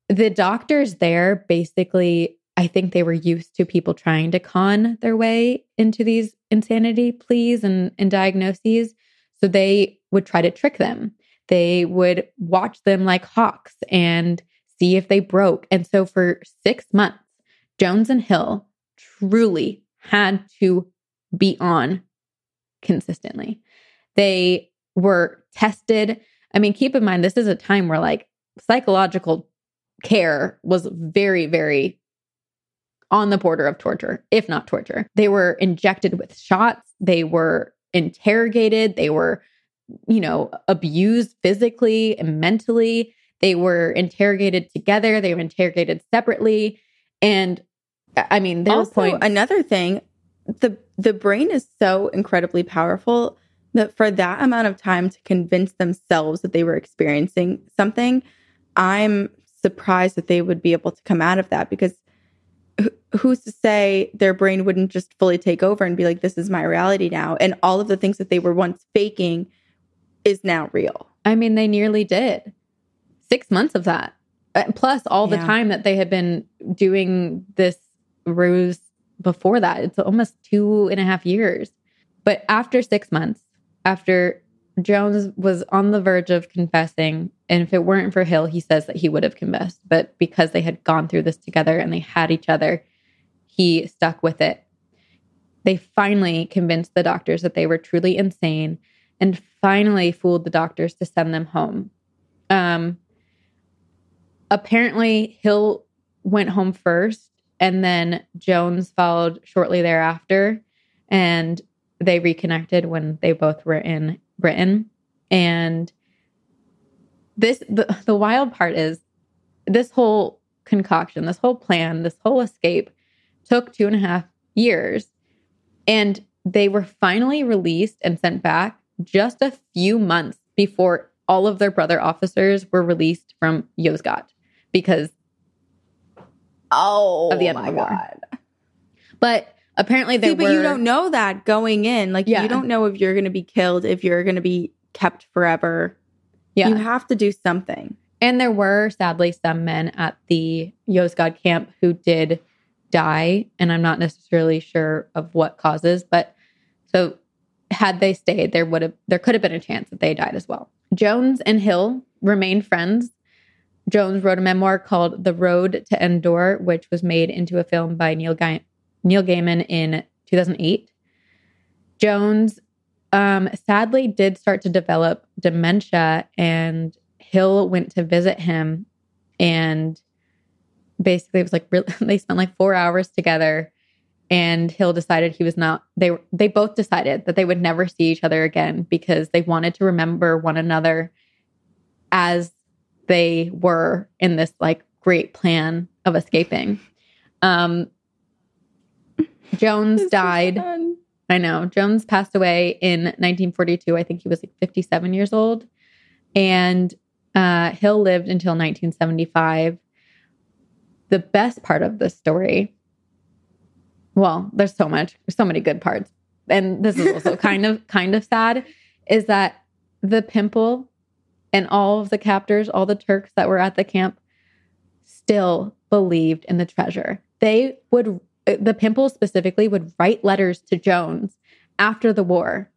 The doctors there basically, I think they were used to people trying to con their way into these insanity pleas and diagnoses. So they would try to trick them. They would watch them like hawks and see if they broke. And so for 6 months, Jones and Hill truly had to be on consistently. They were tested. I mean, keep in mind, this is a time where like psychological care was very, very on the border of torture, if not torture. They were injected with shots. They were interrogated. They were, you know, abused physically and mentally. They were interrogated together. They were interrogated separately. And I mean, there's also another thing, the brain is so incredibly powerful that for that amount of time to convince themselves that they were experiencing something, I'm surprised that they would be able to come out of that, because who's to say their brain wouldn't just fully take over and be like, this is my reality now. And all of the things that they were once faking is now real. I mean, they nearly did. 6 months of that. Plus all the time that they had been doing this ruse before that. It's almost 2.5 years. But after 6 months, after Jones was on the verge of confessing, and if it weren't for Hill, he says that he would have confessed, but because they had gone through this together and they had each other, he stuck with it. They finally convinced the doctors that they were truly insane and finally fooled the doctors to send them home. Apparently, Hill went home first, and then Jones followed shortly thereafter, and they reconnected when they both were in Britain. And the wild part is this whole concoction, this whole plan, this whole escape took 2.5 years. And they were finally released and sent back just a few months before all of their brother officers were released from Yozgat because of the end of the war. God. But apparently they were. But you don't know that going in. Like, you don't know if you're going to be killed, if you're going to be kept forever. Yeah. You have to do something. And there were, sadly, some men at the Yozgad camp who did die, and I'm not necessarily sure of what causes, but so had they stayed, there could have been a chance that they died as well. Jones and Hill remained friends. Jones wrote a memoir called The Road to En-Dor, which was made into a film by Neil Gaiman in 2008. Jones sadly did start to develop dementia, and Hill went to visit him, and basically it was like they spent like 4 hours together, and Hill decided he was not, they both decided that they would never see each other again because they wanted to remember one another as they were in this like great plan of escaping. Jones died. So I know. Jones passed away in 1942. I think he was like 57 years old. And Hill lived until 1975. The best part of this story, well, there's so many good parts. And this is also kind of sad, is that the Pimple and all of the captors, all the Turks that were at the camp, still believed in the treasure. The Pimple specifically would write letters to Jones after the war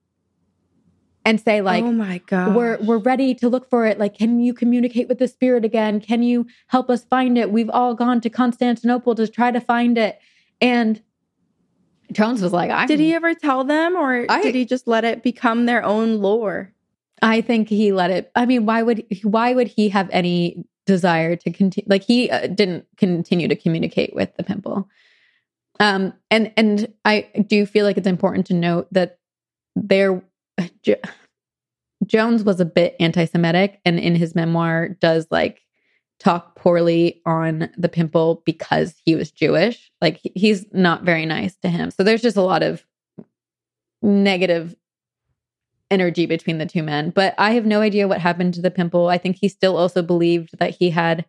and say, like, oh my God, we're ready to look for it. Like, can you communicate with the spirit again? Can you help us find it? We've all gone to Constantinople to try to find it. And Jones was like, did he ever tell them, or did he just let it become their own lore? I think he let it. I mean, why would he have any desire to continue? Like, he didn't continue to communicate with the Pimple. And I do feel like it's important to note that Jones was a bit anti-Semitic, and in his memoir does like talk poorly on the Pimple because he was Jewish. Like, he's not very nice to him. So there's just a lot of negative energy between the two men. But I have no idea what happened to the Pimple. I think he still also believed that he had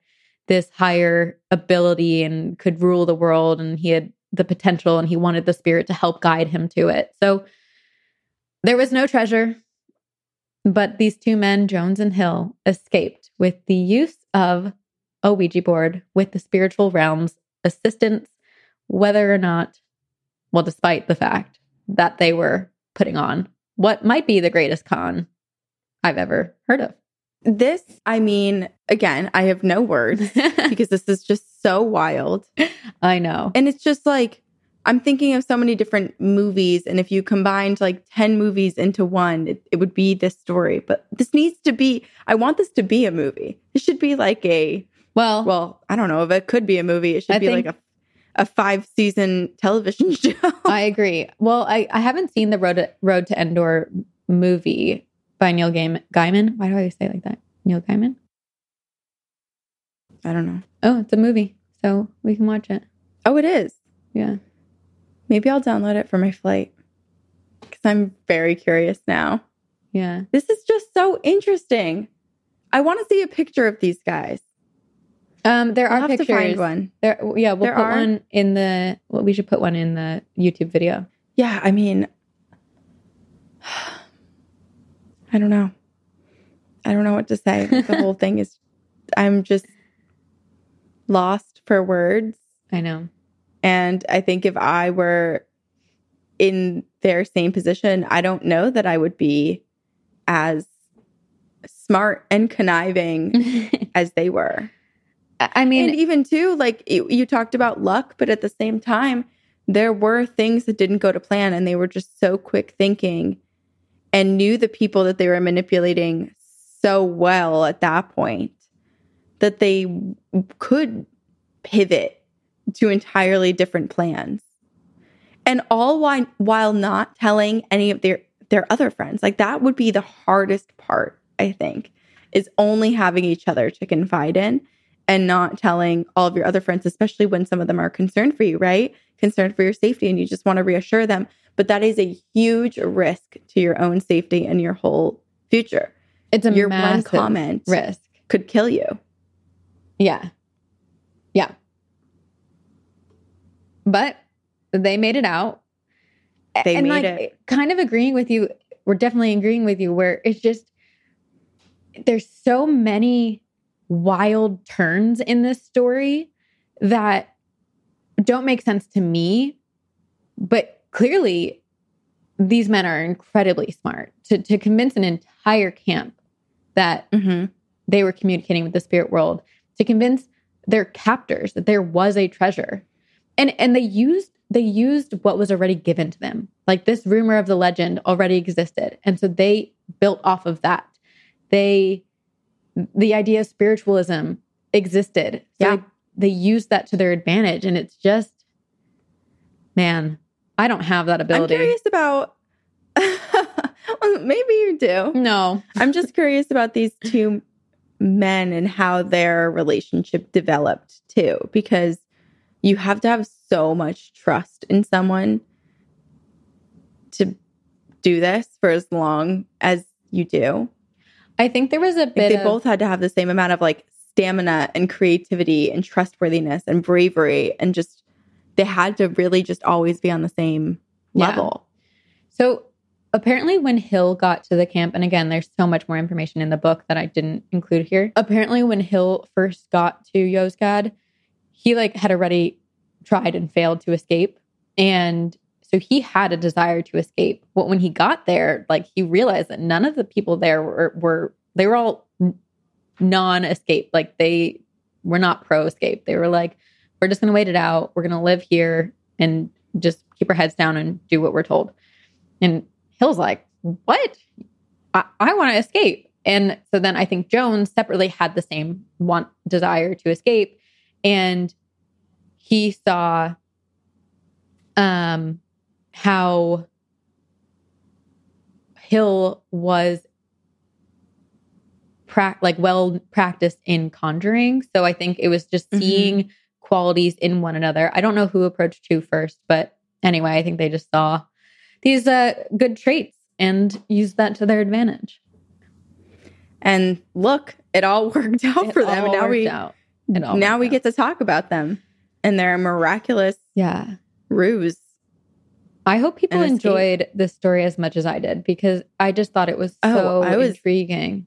this higher ability and could rule the world, and he had the potential, and he wanted the spirit to help guide him to it. So there was no treasure, but these two men, Jones and Hill, escaped with the use of a Ouija board with the spiritual realm's assistance, whether or not, well, despite the fact that they were putting on what might be the greatest con I've ever heard of. This, I mean, again, I have no words because this is just so wild. I know. And it's just like, I'm thinking of so many different movies. And if you combined like 10 movies into one, it would be this story. But this needs to be, I want this to be a movie. It should be like well, I don't know if it could be a movie. It should be like a 5-season television show. I agree. Well, I haven't seen the Road to En-Dor movie by Neil Gaiman. Why do I say it like that? Neil Gaiman? I don't know. Oh, it's a movie, so we can watch it. Oh, it is? Yeah. Maybe I'll download it for my flight because I'm very curious now. Yeah. This is just so interesting. I want to see a picture of these guys. There are pictures. We'll have to find one. We should put one in the YouTube video. Yeah, I mean... I don't know. I don't know what to say. The whole thing is, I'm just lost for words. I know. And I think if I were in their same position, I don't know that I would be as smart and conniving as they were. I mean, and even too, like you talked about luck, but at the same time, there were things that didn't go to plan, and they were just so quick thinking and knew the people that they were manipulating so well at that point that they could pivot to entirely different plans. And all while not telling any of their other friends. Like, that would be the hardest part, I think, is only having each other to confide in and not telling all of your other friends, especially when some of them are concerned for you, right? Concerned for your safety, and you just want to reassure them. But that is a huge risk to your own safety and your whole future. It's a your massive one comment risk could kill you. Yeah. Yeah. But they made it out. They and made like, it. Kind of agreeing with you. We're definitely agreeing with you where it's just, there's so many wild turns in this story that don't make sense to me, but clearly, these men are incredibly smart to convince an entire camp that they were communicating with the spirit world, to convince their captors that there was a treasure. And they used what was already given to them. Like, this rumor of the legend already existed. And so they built off of that. The idea of spiritualism existed. So yeah. They used that to their advantage. And it's just, man, I don't have that ability. I'm curious about, well, maybe you do. No. I'm just curious about these two men and how their relationship developed too, because you have to have so much trust in someone to do this for as long as you do. I think there was a bit They both had to have the same amount of like stamina and creativity and trustworthiness and bravery, and just they had to really just always be on the same level. Yeah. So apparently when Hill got to the camp, and again, there's so much more information in the book that I didn't include here. Apparently when Hill first got to Yozgad, he like had already tried and failed to escape. And so he had a desire to escape. But when he got there, like, he realized that none of the people there were all non-escape. Like, they were not pro-escape. They were like, we're just going to wait it out. We're going to live here and just keep our heads down and do what we're told. And Hill's like, what? I want to escape. And so then I think Jones separately had the same desire to escape. And he saw how Hill was well practiced in conjuring. So I think it was just seeing qualities in one another. I don't know who approached who first, but anyway, I think they just saw these good traits and used that to their advantage. And look, it all worked out for them. Now we get to talk about them and their miraculous ruse. I hope people enjoyed this story as much as I did, because I just thought it was so intriguing.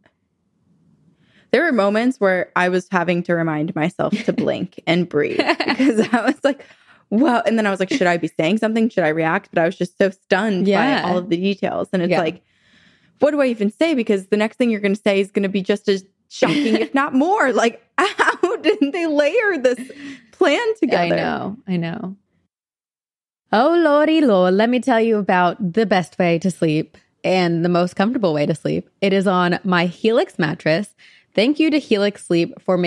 There were moments where I was having to remind myself to blink and breathe, because I was like, wow. And then I was like, should I be saying something? Should I react? But I was just so stunned by all of the details. And it's like, what do I even say? Because the next thing you're going to say is going to be just as shocking, if not more. Like, how didn't they layer this plan together? I know. Oh, Lordy Lord, let me tell you about the best way to sleep and the most comfortable way to sleep. It is on my Helix mattress. Thank you to Helix Sleep for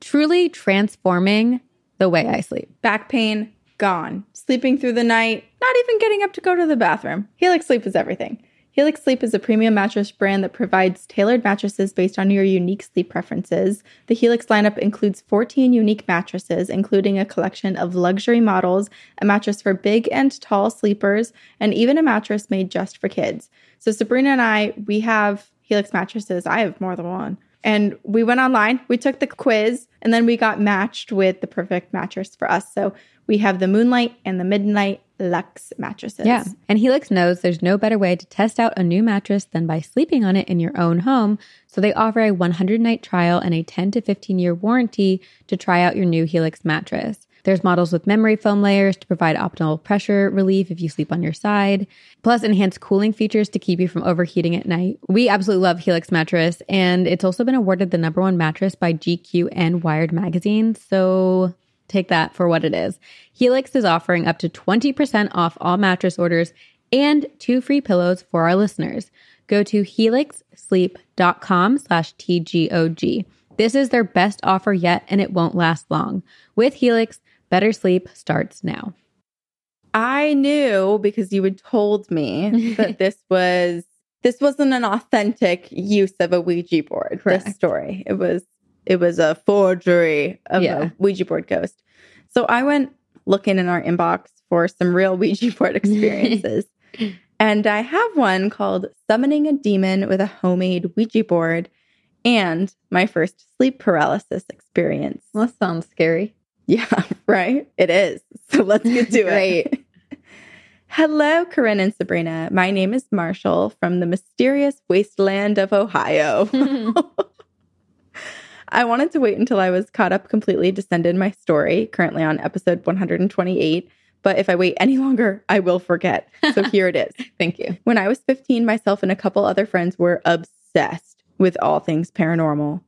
truly transforming the way I sleep. Back pain, gone. Sleeping through the night, not even getting up to go to the bathroom. Helix Sleep is everything. Helix Sleep is a premium mattress brand that provides tailored mattresses based on your unique sleep preferences. The Helix lineup includes 14 unique mattresses, including a collection of luxury models, a mattress for big and tall sleepers, and even a mattress made just for kids. So Sabrina and I, we have Helix mattresses. I have more than one. And we went online, we took the quiz, and then we got matched with the perfect mattress for us. So we have the Moonlight and the Midnight Luxe mattresses. Yeah, and Helix knows there's no better way to test out a new mattress than by sleeping on it in your own home. So they offer a 100-night trial and a 10 to 15-year warranty to try out your new Helix mattress. There's models with memory foam layers to provide optimal pressure relief if you sleep on your side, plus enhanced cooling features to keep you from overheating at night. We absolutely love Helix mattress, and it's also been awarded the #1 mattress by GQ and Wired magazine, so take that for what it is. Helix is offering up to 20% off all mattress orders and 2 free pillows for our listeners. Go to helixsleep.com/TGOG. This is their best offer yet, and it won't last long. With Helix, better sleep starts now. I knew, because you had told me that this wasn't an authentic use of a Ouija board. Correct. This story. It was a forgery of a Ouija board ghost. So I went looking in our inbox for some real Ouija board experiences. And I have one called Summoning a Demon with a Homemade Ouija Board, and my first sleep paralysis experience. Well, that sounds scary. Yeah, right? It is. So let's get to it. Hello, Corinne and Sabrina. My name is Marshall from the mysterious wasteland of Ohio. I wanted to wait until I was caught up completely to send in my story, currently on episode 128. But if I wait any longer, I will forget. So here it is. Thank you. When I was 15, myself and a couple other friends were obsessed with all things paranormal.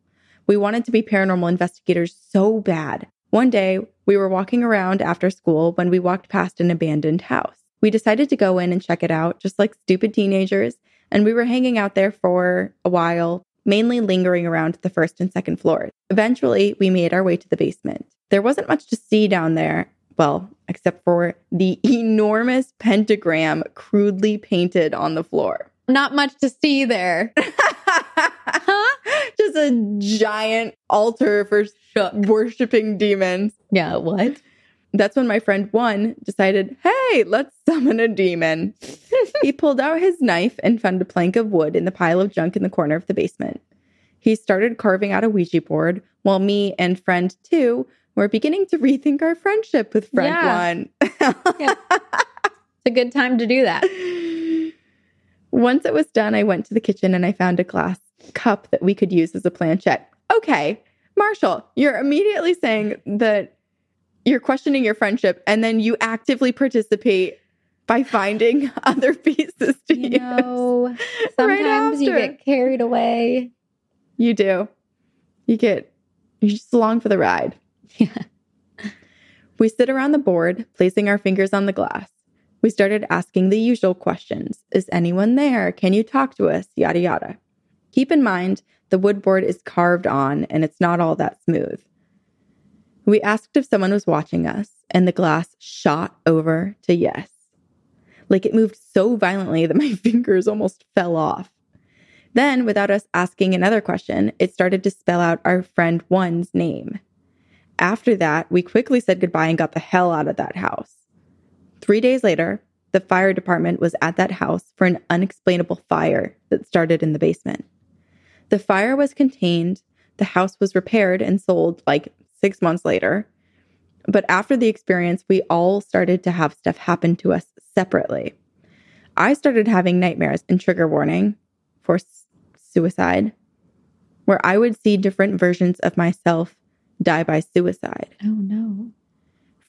We wanted to be paranormal investigators so bad. One day, we were walking around after school when we walked past an abandoned house. We decided to go in and check it out, just like stupid teenagers, and we were hanging out there for a while, mainly lingering around the first and second floors. Eventually, we made our way to the basement. There wasn't much to see down there, well, except for the enormous pentagram crudely painted on the floor. Not much to see there. Just a giant altar for worshiping demons. Yeah, what? That's when my friend One decided, hey, let's summon a demon. He pulled out his knife and found a plank of wood in the pile of junk in the corner of the basement. He started carving out a Ouija board while me and friend Two were beginning to rethink our friendship with friend One. Yeah. It's a good time to do that. Once it was done, I went to the kitchen and I found a glass cup that we could use as a planchette. Okay, Marshall, you're immediately saying that you're questioning your friendship, and then you actively participate by finding other pieces to use. No, sometimes you get carried away. You do. You're just along for the ride. Yeah. We sit around the board, placing our fingers on the glass. We started asking the usual questions. Is anyone there? Can you talk to us? Yada, yada. Keep in mind, the wood board is carved on, and it's not all that smooth. We asked if someone was watching us, and the glass shot over to yes. Like, it moved so violently that my fingers almost fell off. Then, without us asking another question, it started to spell out our friend One's name. After that, we quickly said goodbye and got the hell out of that house. 3 days later, the fire department was at that house for an unexplainable fire that started in the basement. The fire was contained, the house was repaired and sold like 6 months later. But after the experience, we all started to have stuff happen to us separately. I started having nightmares, and trigger warning for suicide, where I would see different versions of myself die by suicide. Oh, no.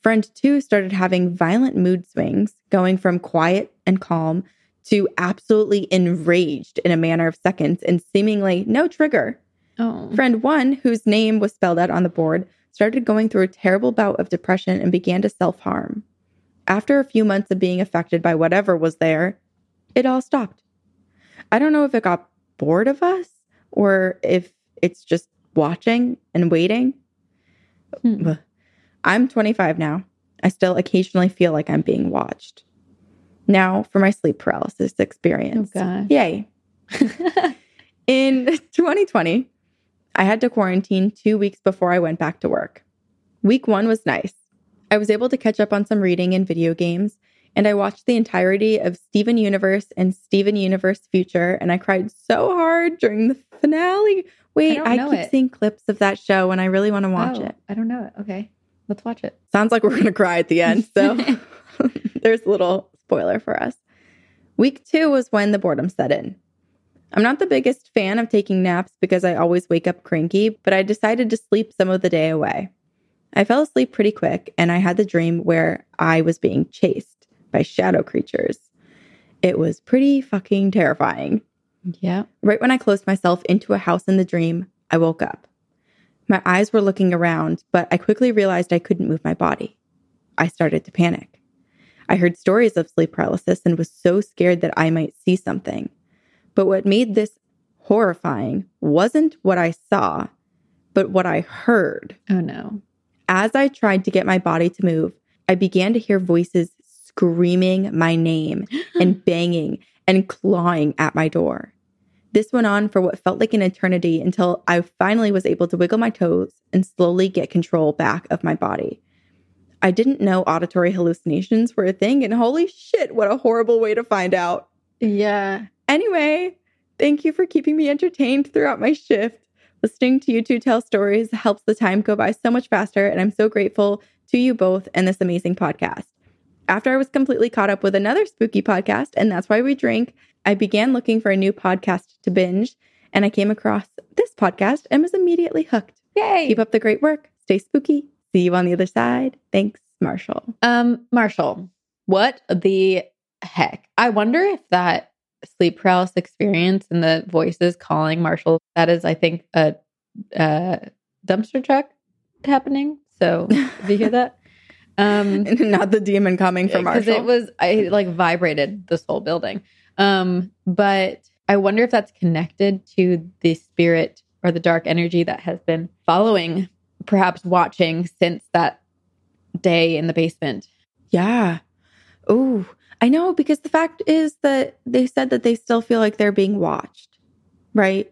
Friend Two started having violent mood swings, going from quiet and calm to absolutely enraged in a matter of seconds and seemingly no trigger. Oh. Friend One, whose name was spelled out on the board, started going through a terrible bout of depression and began to self-harm. After a few months of being affected by whatever was there, it all stopped. I don't know if it got bored of us or if it's just watching and waiting. Hmm. I'm 25 now. I still occasionally feel like I'm being watched. Now for my sleep paralysis experience. Oh, gosh. Yay. In 2020, I had to quarantine 2 weeks before I went back to work. Week one was nice. I was able to catch up on some reading and video games, and I watched the entirety of Steven Universe and Steven Universe Future, and I cried so hard during the finale. Wait, I keep seeing clips of that show, and I really want to watch it. I don't know it. Okay. Let's watch it. Sounds like we're going to cry at the end, so there's a little spoiler for us. Week two was when the boredom set in. I'm not the biggest fan of taking naps because I always wake up cranky, but I decided to sleep some of the day away. I fell asleep pretty quick, and I had the dream where I was being chased by shadow creatures. It was pretty fucking terrifying. Yeah. Right when I closed myself into a house in the dream, I woke up. My eyes were looking around, but I quickly realized I couldn't move my body. I started to panic. I heard stories of sleep paralysis and was so scared that I might see something. But what made this horrifying wasn't what I saw, but what I heard. Oh, no. As I tried to get my body to move, I began to hear voices screaming my name and banging and clawing at my door. This went on for what felt like an eternity until I finally was able to wiggle my toes and slowly get control back of my body. I didn't know auditory hallucinations were a thing, and holy shit, what a horrible way to find out. Yeah. Anyway, thank you for keeping me entertained throughout my shift. Listening to you two tell stories helps the time go by so much faster, and I'm so grateful to you both and this amazing podcast. After I was completely caught up with another spooky podcast, and that's why we drink, I began looking for a new podcast to binge, and I came across this podcast and was immediately hooked. Yay! Keep up the great work. Stay spooky. See you on the other side. Thanks, Marshall. Marshall, what the heck? I wonder if that sleep paralysis experience and the voices calling Marshall, that is, I think, a dumpster truck happening. So did you hear that? Not the demon coming from Marshall. Because it was, I like vibrated this whole building. But I wonder if that's connected to the spirit or the dark energy that has been following, perhaps watching since that day in the basement. Yeah. Oh, I know, because the fact is that they said that they still feel like they're being watched, right?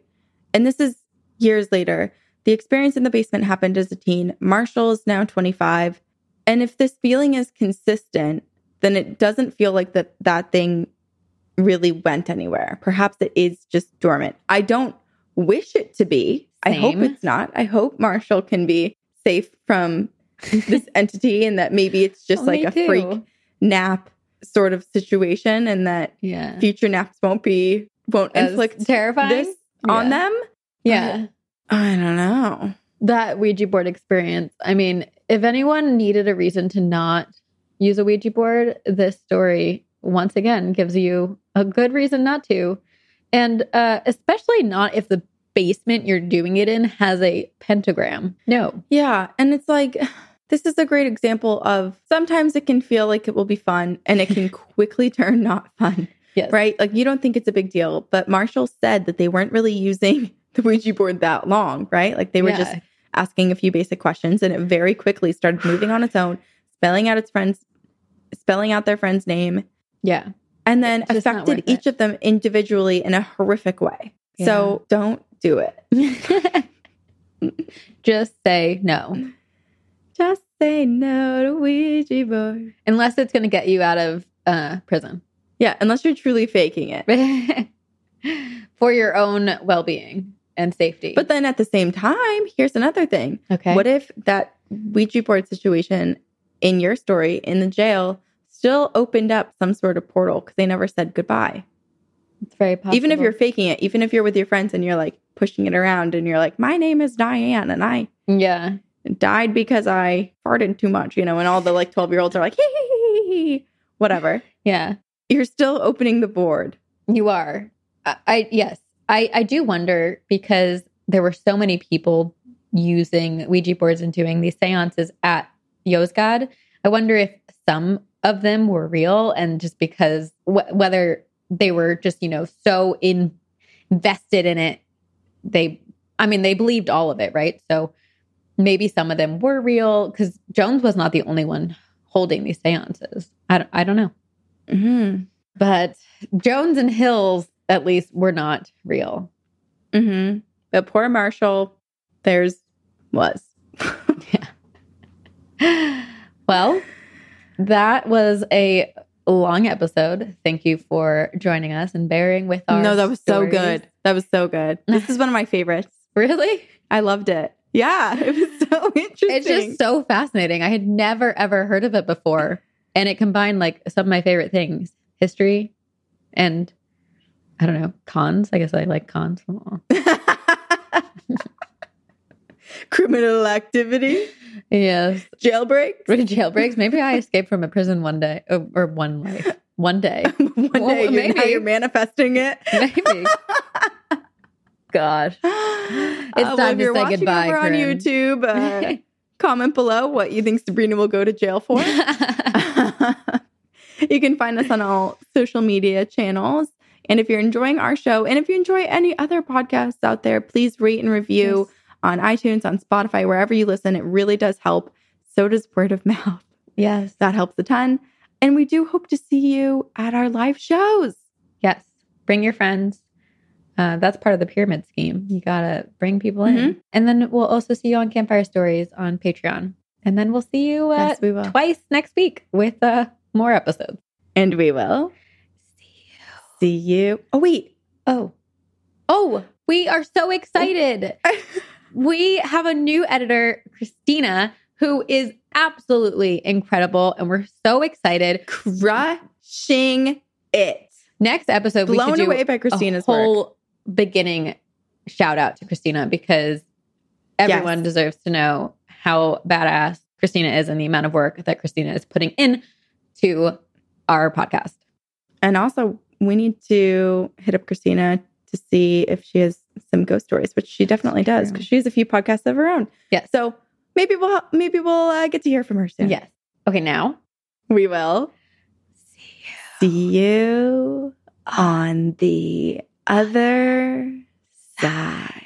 And this is years later. The experience in the basement happened as a teen. Marshall is now 25. And if this feeling is consistent, then it doesn't feel like that thing really went anywhere. Perhaps it is just dormant. I don't wish it to be. Same. I hope it's not. I hope Marshall can be safe from this entity and that maybe it's just freak nap sort of situation, and that future naps won't inflict terrifying this on them. Yeah. I don't know. That Ouija board experience. I mean, if anyone needed a reason to not use a Ouija board, this story once again gives you a good reason not to. And especially not if the basement you're doing it in has a pentagram. No. Yeah. And it's like, this is a great example of sometimes it can feel like it will be fun and it can quickly turn not fun. Yes. Right? Like you don't think it's a big deal, but Marshall said that they weren't really using the Ouija board that long, right? Like they were just asking a few basic questions and it very quickly started moving on its own, spelling out their friend's name. Yeah. And then affected each of them individually in a horrific way. Yeah. So don't do it. Just say no. Just say no to Ouija board. Unless it's going to get you out of prison. Yeah, unless you're truly faking it. For your own well-being and safety. But then at the same time, here's another thing. Okay. What if that Ouija board situation in your story in the jail still opened up some sort of portal because they never said goodbye? It's very possible. Even if you're faking it, even if you're with your friends and you're like pushing it around and you're like, my name is Diane and I died because I farted too much, you know, and all the like 12-year-olds are like, hee, hee, hee, hee, hee, whatever. Yeah. You're still opening the board. You are. I do wonder, because there were so many people using Ouija boards and doing these seances at Yozgad. I wonder if some of them were real, and just because whether they were just, you know, so invested in it, they believed all of it, right? So maybe some of them were real, because Jones was not the only one holding these seances. I don't know. Mm-hmm. But Jones and Hills, at least, were not real. Mm-hmm. But poor Marshall, theirs was. Yeah. Well, that was a long episode. Thank you for joining us and bearing with our that was stories. So good. That was so good. This is one of my favorites. Really? I loved it. Yeah. It was so interesting. It's just so fascinating. I had never, ever heard of it before. And it combined like some of my favorite things. History and, I don't know, cons. I guess I like cons. Criminal activity. Yes. Jailbreaks. Maybe I escape from a prison one day or one life. One day. Maybe you're manifesting it. Maybe. Gosh. It's time to say goodbye. If you're watching over on YouTube, comment below what you think Sabrina will go to jail for. You can find us on all social media channels. And if you're enjoying our show, and if you enjoy any other podcasts out there, please rate and review on iTunes, on Spotify, wherever you listen. It really does help. So does word of mouth. Yes. That helps a ton. And we do hope to see you at our live shows. Yes. Bring your friends. That's part of the pyramid scheme. You got to bring people in. And then we'll also see you on Campfire Stories on Patreon. And then we'll see you twice next week with more episodes. And we will. See you. Oh, wait. Oh, we are so excited. We have a new editor, Cristina, who is absolutely incredible. And we're so excited. Crushing it. Next episode, we should do a whole beginning shout out to Cristina, because everyone deserves to know how badass Cristina is and the amount of work that Cristina is putting in to our podcast. And also, we need to hit up Cristina to see if she has some ghost stories, which she definitely does because she has a few podcasts of her own. Yes. So maybe we'll get to hear from her soon. Yes. Okay, now we will see you on the other side.